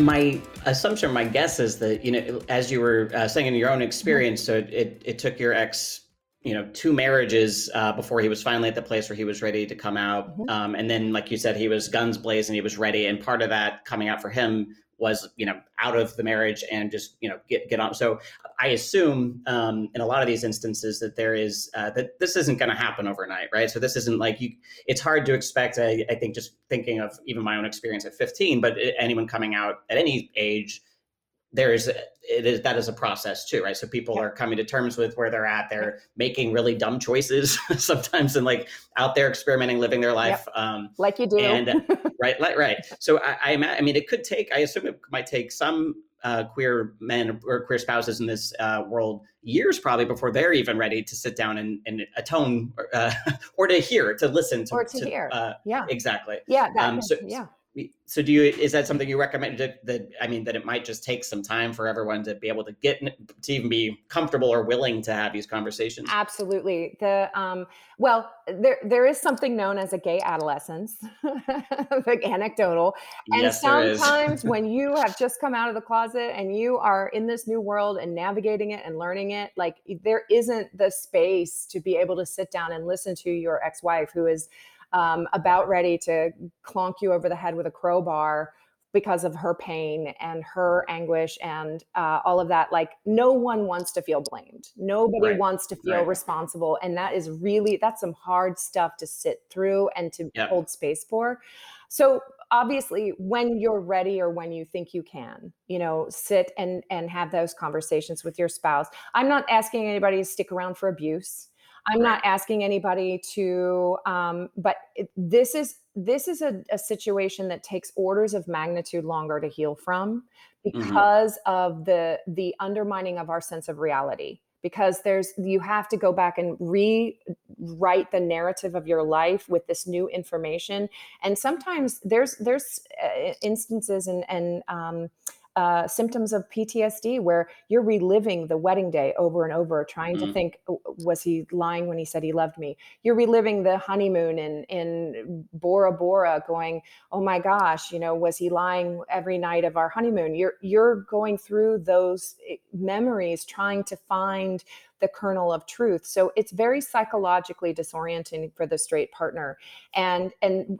My assumption, my guess is that, you know, as you were saying in your own experience, so it took your ex, you know, 2 marriages before he was finally at the place where he was ready to come out. Mm-hmm. And then, like you said, he was guns blazing, he was ready. And part of that coming out for him was, you know, out of the marriage and just, you know, get on. So I assume in a lot of these instances that there is, that this isn't going to happen overnight, right? So this isn't like you, it's hard to expect, I think, just thinking of even my own experience at 15, but anyone coming out at any age, that is a process too, right? So people are coming to terms with where they're at. They're making really dumb choices sometimes, and like out there experimenting, living their life. Yep. Like you do. And, right. So I mean, it could take, I assume it might take some queer men or queer spouses in this world years probably before they're even ready to sit down and atone or to hear, to listen to. Or to hear. Yeah. Exactly. Yeah. So is that something you recommend that it might just take some time for everyone to be able to get to even be comfortable or willing to have these conversations? Absolutely. There is something known as a gay adolescence, like anecdotal. And yes, sometimes when you have just come out of the closet and you are in this new world and navigating it and learning it, like there isn't the space to be able to sit down and listen to your ex-wife who is about ready to clonk you over the head with a crowbar because of her pain and her anguish and all of that. Like no one wants to feel blamed. Nobody wants to feel responsible. And that is really, that's some hard stuff to sit through and to hold space for. So obviously when you're ready or when you think you can, you know, sit and have those conversations with your spouse. I'm not asking anybody to stick around for abuse. I'm not asking anybody to, but this is a situation that takes orders of magnitude longer to heal from because of the undermining of our sense of reality. Because you have to go back and rewrite the narrative of your life with this new information, and sometimes there's instances and symptoms of PTSD where you're reliving the wedding day over and over, trying to think, was he lying when he said he loved me? You're reliving the honeymoon in Bora Bora going, oh my gosh, you know, was he lying every night of our honeymoon? You're going through those memories trying to find the kernel of truth. So it's very psychologically disorienting for the straight partner. And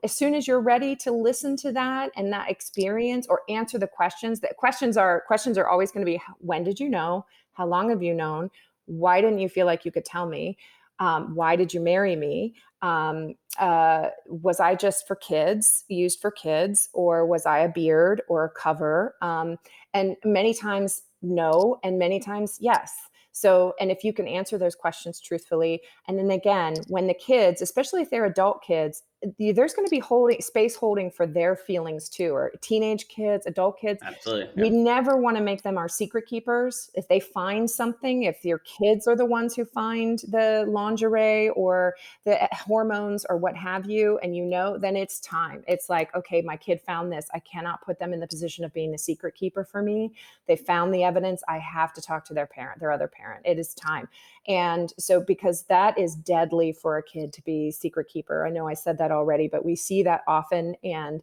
as soon as you're ready to listen to that and that experience or answer the questions, questions are always going to be, when did you know? How long have you known? Why didn't you feel like you could tell me? Why did you marry me? Was I just for kids, used for kids, or was I a beard or a cover? And many times no, and many times yes. So, and if you can answer those questions truthfully, and then again, when the kids, especially if they're adult kids, there's going to be space holding for their feelings too, or teenage kids, adult kids. Absolutely. Yeah. We never want to make them our secret keepers. If they find something, if your kids are the ones who find the lingerie or the hormones or what have you, and you know, then it's time. It's like, okay, my kid found this. I cannot put them in the position of being the secret keeper for me. They found the evidence. I have to talk to their other parent. It is time. And so, because that is deadly for a kid to be secret keeper. I know I said that already, but we see that often. And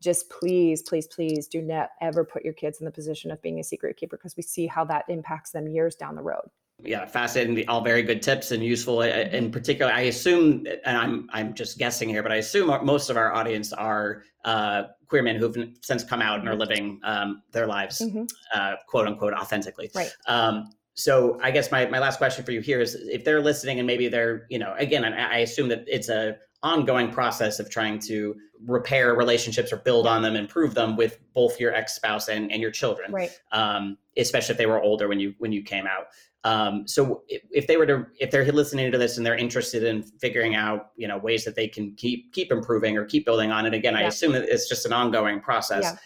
just please do not ever put your kids in the position of being a secret keeper, because we see how that impacts them years down the road. Yeah, fascinating. All very good tips and useful. In particular, I assume, and I'm just guessing here, but I assume most of our audience are queer men who've since come out and are living their lives, quote unquote, authentically. Right. So I guess my last question for you here is, if they're listening and maybe they're, again, I assume that it's a ongoing process of trying to repair relationships or build on them, improve them with both your ex-spouse and your children, right? Especially if they were older when you came out. So if they're listening to this and they're interested in figuring out, ways that they can keep improving or keep building on it, again, I assume that it's just an ongoing process. Yeah.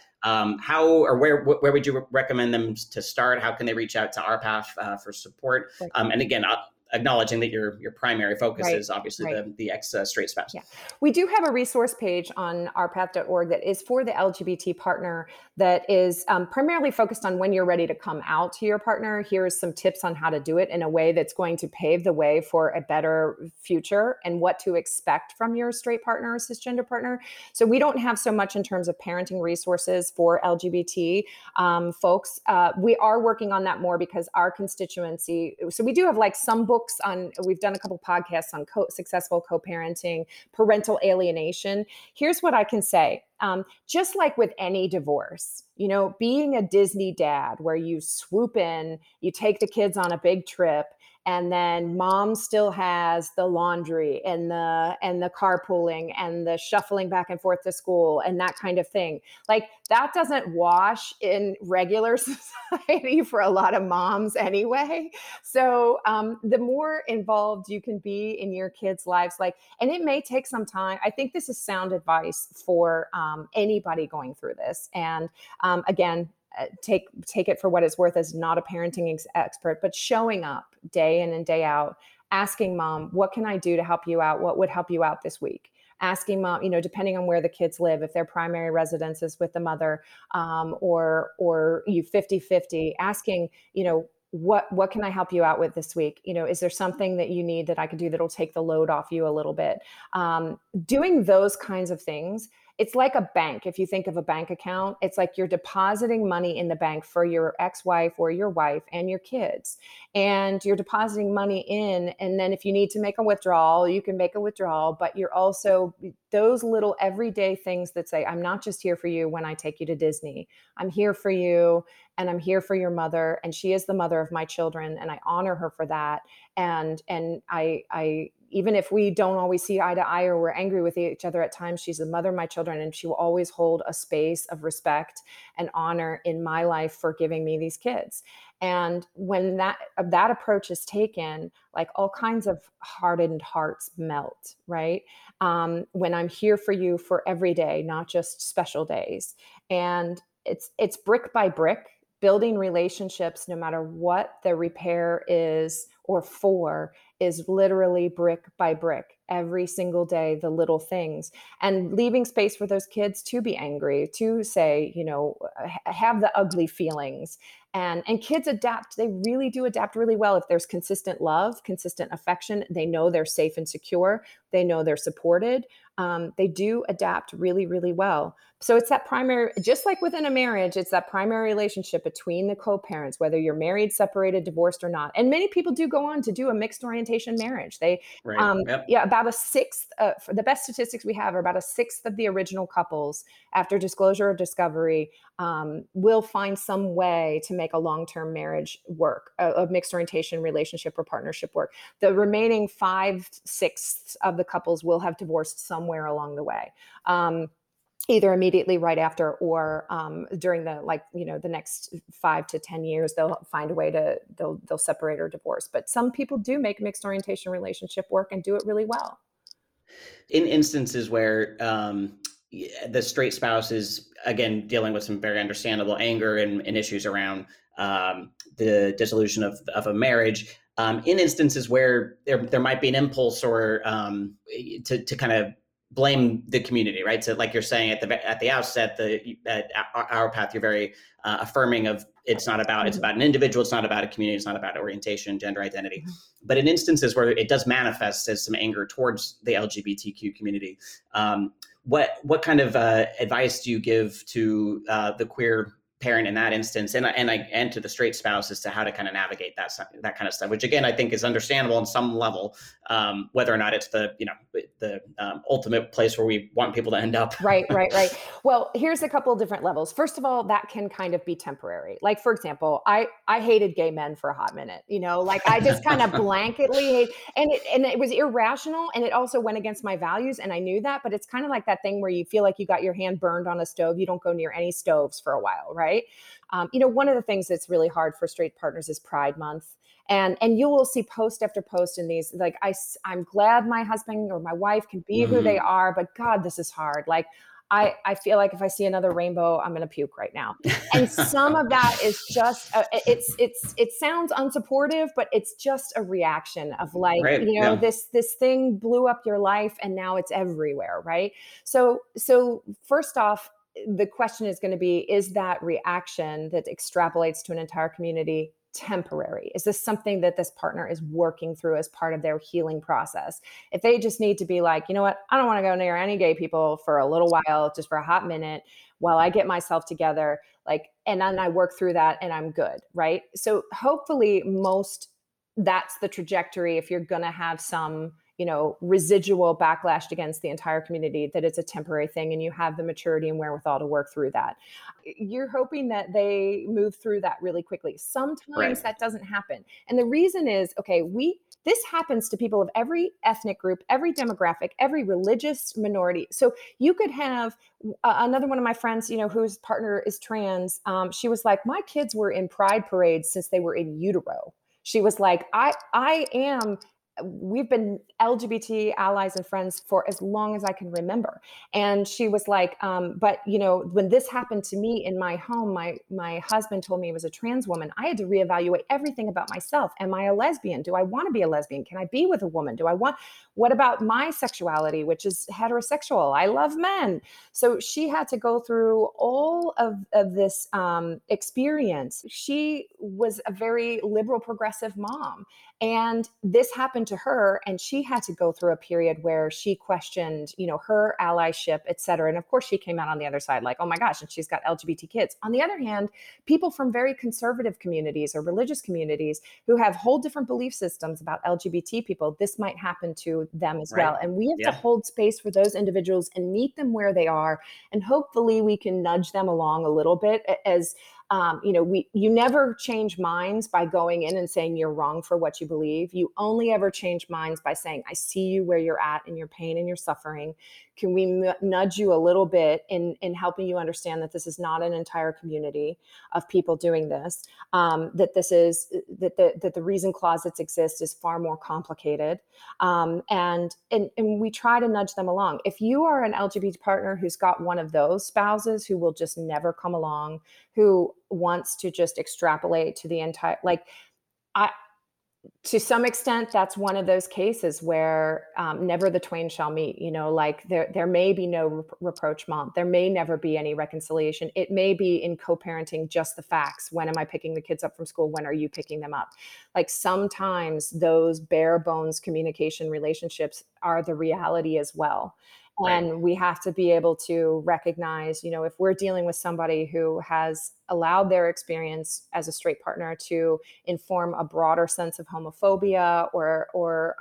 How or where would you recommend them to start? How can they reach out to RPAF for support? Right. And again, acknowledging that your primary focus is obviously the ex-straight spouse. Yeah. We do have a resource page on rpath.org that is for the LGBT partner, that is primarily focused on when you're ready to come out to your partner. Here's some tips on how to do it in a way that's going to pave the way for a better future, and what to expect from your straight partner or cisgender partner. So we don't have so much in terms of parenting resources for LGBT folks. We are working on that more because our constituency, so we do have some books on, we've done a couple podcasts on successful co-parenting, parental alienation. Here's what I can say. Just like with any divorce, being a Disney dad where you swoop in, you take the kids on a big trip, and then mom still has the laundry and the carpooling and the shuffling back and forth to school and that kind of thing. Like, that doesn't wash in regular society for a lot of moms anyway. So the more involved you can be in your kids' lives, and it may take some time. I think this is sound advice for anybody going through this. And again, take it for what it's worth as not a parenting expert, but showing up day in and day out, asking mom, what can I do to help you out? What would help you out this week? Asking mom, depending on where the kids live, if their primary residence is with the mother, or you 50-50, asking, what can I help you out with this week? Is there something that you need that I could do that'll take the load off you a little bit? Doing those kinds of things. It's like a bank. If you think of a bank account, it's like you're depositing money in the bank for your ex-wife or your wife and your kids. And you're depositing money in, and then if you need to make a withdrawal, you can make a withdrawal, but you're also those little everyday things that say, I'm not just here for you when I take you to Disney. I'm here for you, and I'm here for your mother, and she is the mother of my children, and I honor her for that. And I even if we don't always see eye to eye or we're angry with each other at times, she's the mother of my children, and she will always hold a space of respect and honor in my life for giving me these kids. And when that approach is taken, all kinds of hardened hearts melt, right? When I'm here for you for every day, not just special days. And it's brick by brick, building relationships, no matter what the repair is or for, is literally brick by brick, every single day, the little things, and leaving space for those kids to be angry, to say, have the ugly feelings, and kids adapt. They really do adapt really well. If there's consistent love, consistent affection, they know they're safe and secure. They know they're supported. They do adapt really, really well. So it's that primary, just like within a marriage, it's that primary relationship between the co-parents, whether you're married, separated, divorced, or not. And many people do go on to do a mixed orientation marriage. They, about a sixth, for the best statistics we have, are about a sixth of the original couples after disclosure or discovery will find some way to make a long-term marriage work, a mixed orientation relationship or partnership work. The remaining 5/6 of the couples will have divorced somewhere along the way, either immediately right after or during the the next 5 to 10 years. They'll find a way to they'll separate or divorce. But some people do make mixed orientation relationship work and do it really well. In instances where the straight spouse is, again, dealing with some very understandable anger and issues around the dissolution of a marriage, in instances where there might be an impulse or to kind of blame the community, right? So like you're saying at the outset, our path, you're very affirming of it's about an individual, it's not about a community, it's not about orientation, gender identity. But in instances where it does manifest as some anger towards the LGBTQ community, what kind of advice do you give to the queer parent in that instance, and to the straight spouse as to how to kind of navigate that kind of stuff, which again I think is understandable on some level, whether or not it's the ultimate place where we want people to end up. Right. Well, here's a couple of different levels. First of all, that can kind of be temporary. Like for example, I hated gay men for a hot minute. I just kind of blanketly hate, and it was irrational, and it also went against my values, and I knew that. But it's kind of like that thing where you feel like you got your hand burned on a stove. You don't go near any stoves for a while, right? One of the things that's really hard for straight partners is Pride Month. And you will see post after post in these, like, I'm glad my husband or my wife can be who they are, but God, this is hard. Like, I feel like if I see another rainbow, I'm going to puke right now. And some of that is just, it sounds unsupportive, but it's just a reaction of like, this thing blew up your life and now it's everywhere, right? So first off, the question is going to be, is that reaction that extrapolates to an entire community temporary? Is this something that this partner is working through as part of their healing process? If they just need to be like, you know what, I don't want to go near any gay people for a little while, just for a hot minute while I get myself together, like, and then I work through that and I'm good, right? So hopefully that's the trajectory if you're going to have some residual backlash against the entire community, that it's a temporary thing and you have the maturity and wherewithal to work through that. You're hoping that they move through that really quickly. Sometimes that doesn't happen. And the reason is, this happens to people of every ethnic group, every demographic, every religious minority. So you could have another one of my friends, whose partner is trans. She was like, my kids were in pride parades since they were in utero. She was like, we've been LGBT allies and friends for as long as I can remember. And she was like, when this happened to me in my home, my husband told me he was a trans woman. I had to reevaluate everything about myself. Am I a lesbian? Do I want to be a lesbian? Can I be with a woman? What about my sexuality, which is heterosexual? I love men. So she had to go through all of this experience. She was a very liberal, progressive mom. And this happened to her, and she had to go through a period where she questioned, her allyship, et cetera. And of course, she came out on the other side like, oh my gosh, and she's got LGBT kids. On the other hand, people from very conservative communities or religious communities who have whole different belief systems about LGBT people, this might happen to them as well. And we have to hold space for those individuals and meet them where they are. And hopefully we can nudge them along a little bit as you never change minds by going in and saying you're wrong for what you believe. You only ever change minds by saying, I see you where you're at in your pain and your suffering. Can we nudge you a little bit in helping you understand that this is not an entire community of people doing this, that the reason closets exist is far more complicated. And we try to nudge them along. If you are an LGBT partner who's got one of those spouses who will just never come along, who wants to just extrapolate to the entire, to some extent, that's one of those cases where never the twain shall meet, there may be no reproach month. There may never be any reconciliation. It may be in co-parenting, just the facts. When am I picking the kids up from school? When are you picking them up? Like sometimes those bare bones communication relationships are the reality as well. Right. And we have to be able to recognize, if we're dealing with somebody who has allowed their experience as a straight partner to inform a broader sense of homophobia or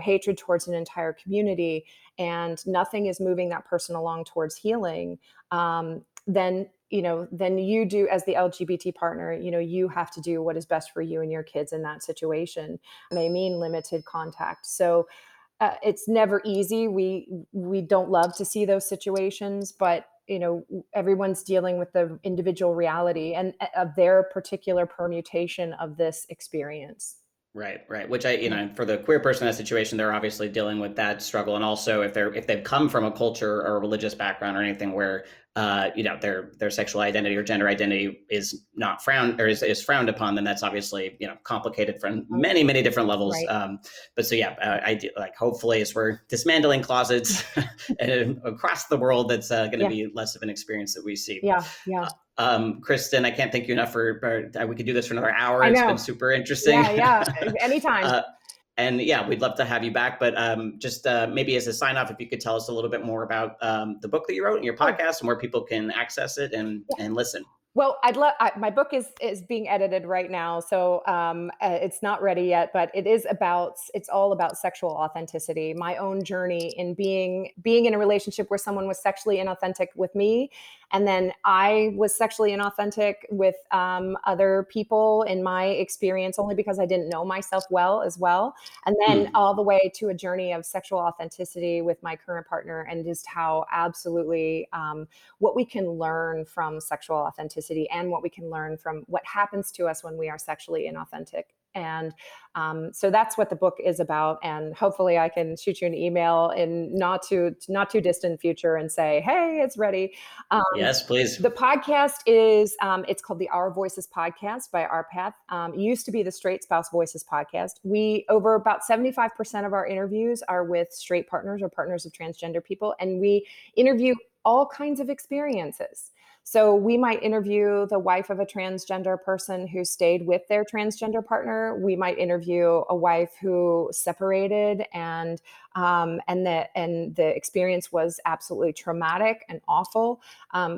hatred towards an entire community, and nothing is moving that person along towards healing, then you do as the LGBT partner, you have to do what is best for you and your kids in that situation. It may mean limited contact. So it's never easy. We don't love to see those situations, but everyone's dealing with the individual reality and of their particular permutation of this experience. Right. Which for the queer person in that situation, they're obviously dealing with that struggle. And also if they've come from a culture or a religious background or anything where, their sexual identity or gender identity is not frowned or is frowned upon, then that's obviously, complicated from many, many different levels. Right. I do, hopefully as we're dismantling closets and across the world, that's going to be less of an experience that we see. Yeah. Yeah. Kristen, I can't thank you enough for we could do this for another hour. It's been super interesting. Yeah. Anytime. And we'd love to have you back, but just maybe as a sign off, if you could tell us a little bit more about the book that you wrote and your podcast and where people can access it and listen. Well, my book is being edited right now, so it's not ready yet. But it's all about sexual authenticity, my own journey in being in a relationship where someone was sexually inauthentic with me, and then I was sexually inauthentic with other people in my experience, only because I didn't know myself well as well. And then all the way to a journey of sexual authenticity with my current partner, and just how absolutely what we can learn from sexual authenticity. And what we can learn from what happens to us when we are sexually inauthentic. And so that's what the book is about. And hopefully I can shoot you an email in not too distant future and say, hey, it's ready. Yes, please. The podcast is, it's called the Our Voices Podcast by Our Path. It used to be the Straight Spouse Voices Podcast. We, over about 75% of our interviews are with straight partners or partners of transgender people. And we interview all kinds of experiences. So we might interview the wife of a transgender person who stayed with their transgender partner. We might interview a wife who separated, and the experience was absolutely traumatic and awful.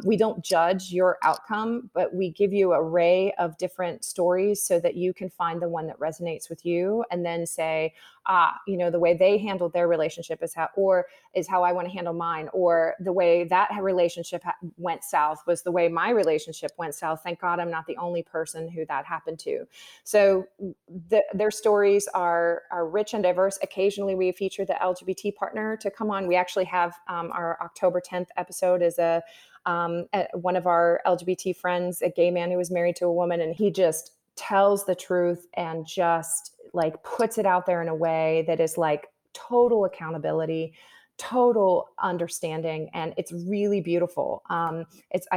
We don't judge your outcome, but we give you a array of different stories so that you can find the one that resonates with you, and then say, the way they handled their relationship is how I want to handle mine, or the way that relationship went south was the way my relationship went south. Thank God I'm not the only person who that happened to. So their stories are rich and diverse. Occasionally we feature the LGBT partner to come on. We actually have our October 10th episode is one of our LGBT friends, a gay man who was married to a woman, and he just tells the truth and just puts it out there in a way that is total accountability, total understanding. And it's really beautiful. I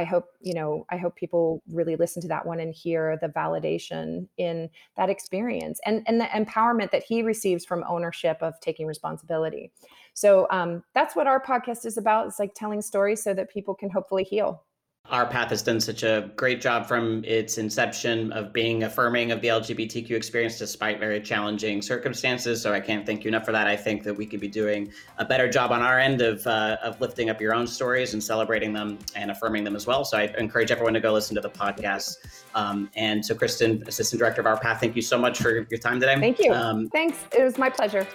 hope people really listen to that one and hear the validation in that experience and the empowerment that he receives from ownership of taking responsibility. So that's what our podcast is about. It's telling stories so that people can hopefully heal. Our Path has done such a great job from its inception of being affirming of the LGBTQ experience despite very challenging circumstances. So I can't thank you enough for that. I think that we could be doing a better job on our end of lifting up your own stories and celebrating them and affirming them as well. So I encourage everyone to go listen to the podcast. And so Kristen, Assistant Director of Our Path, thank you so much for your time today. Thank you. Thanks. It was my pleasure.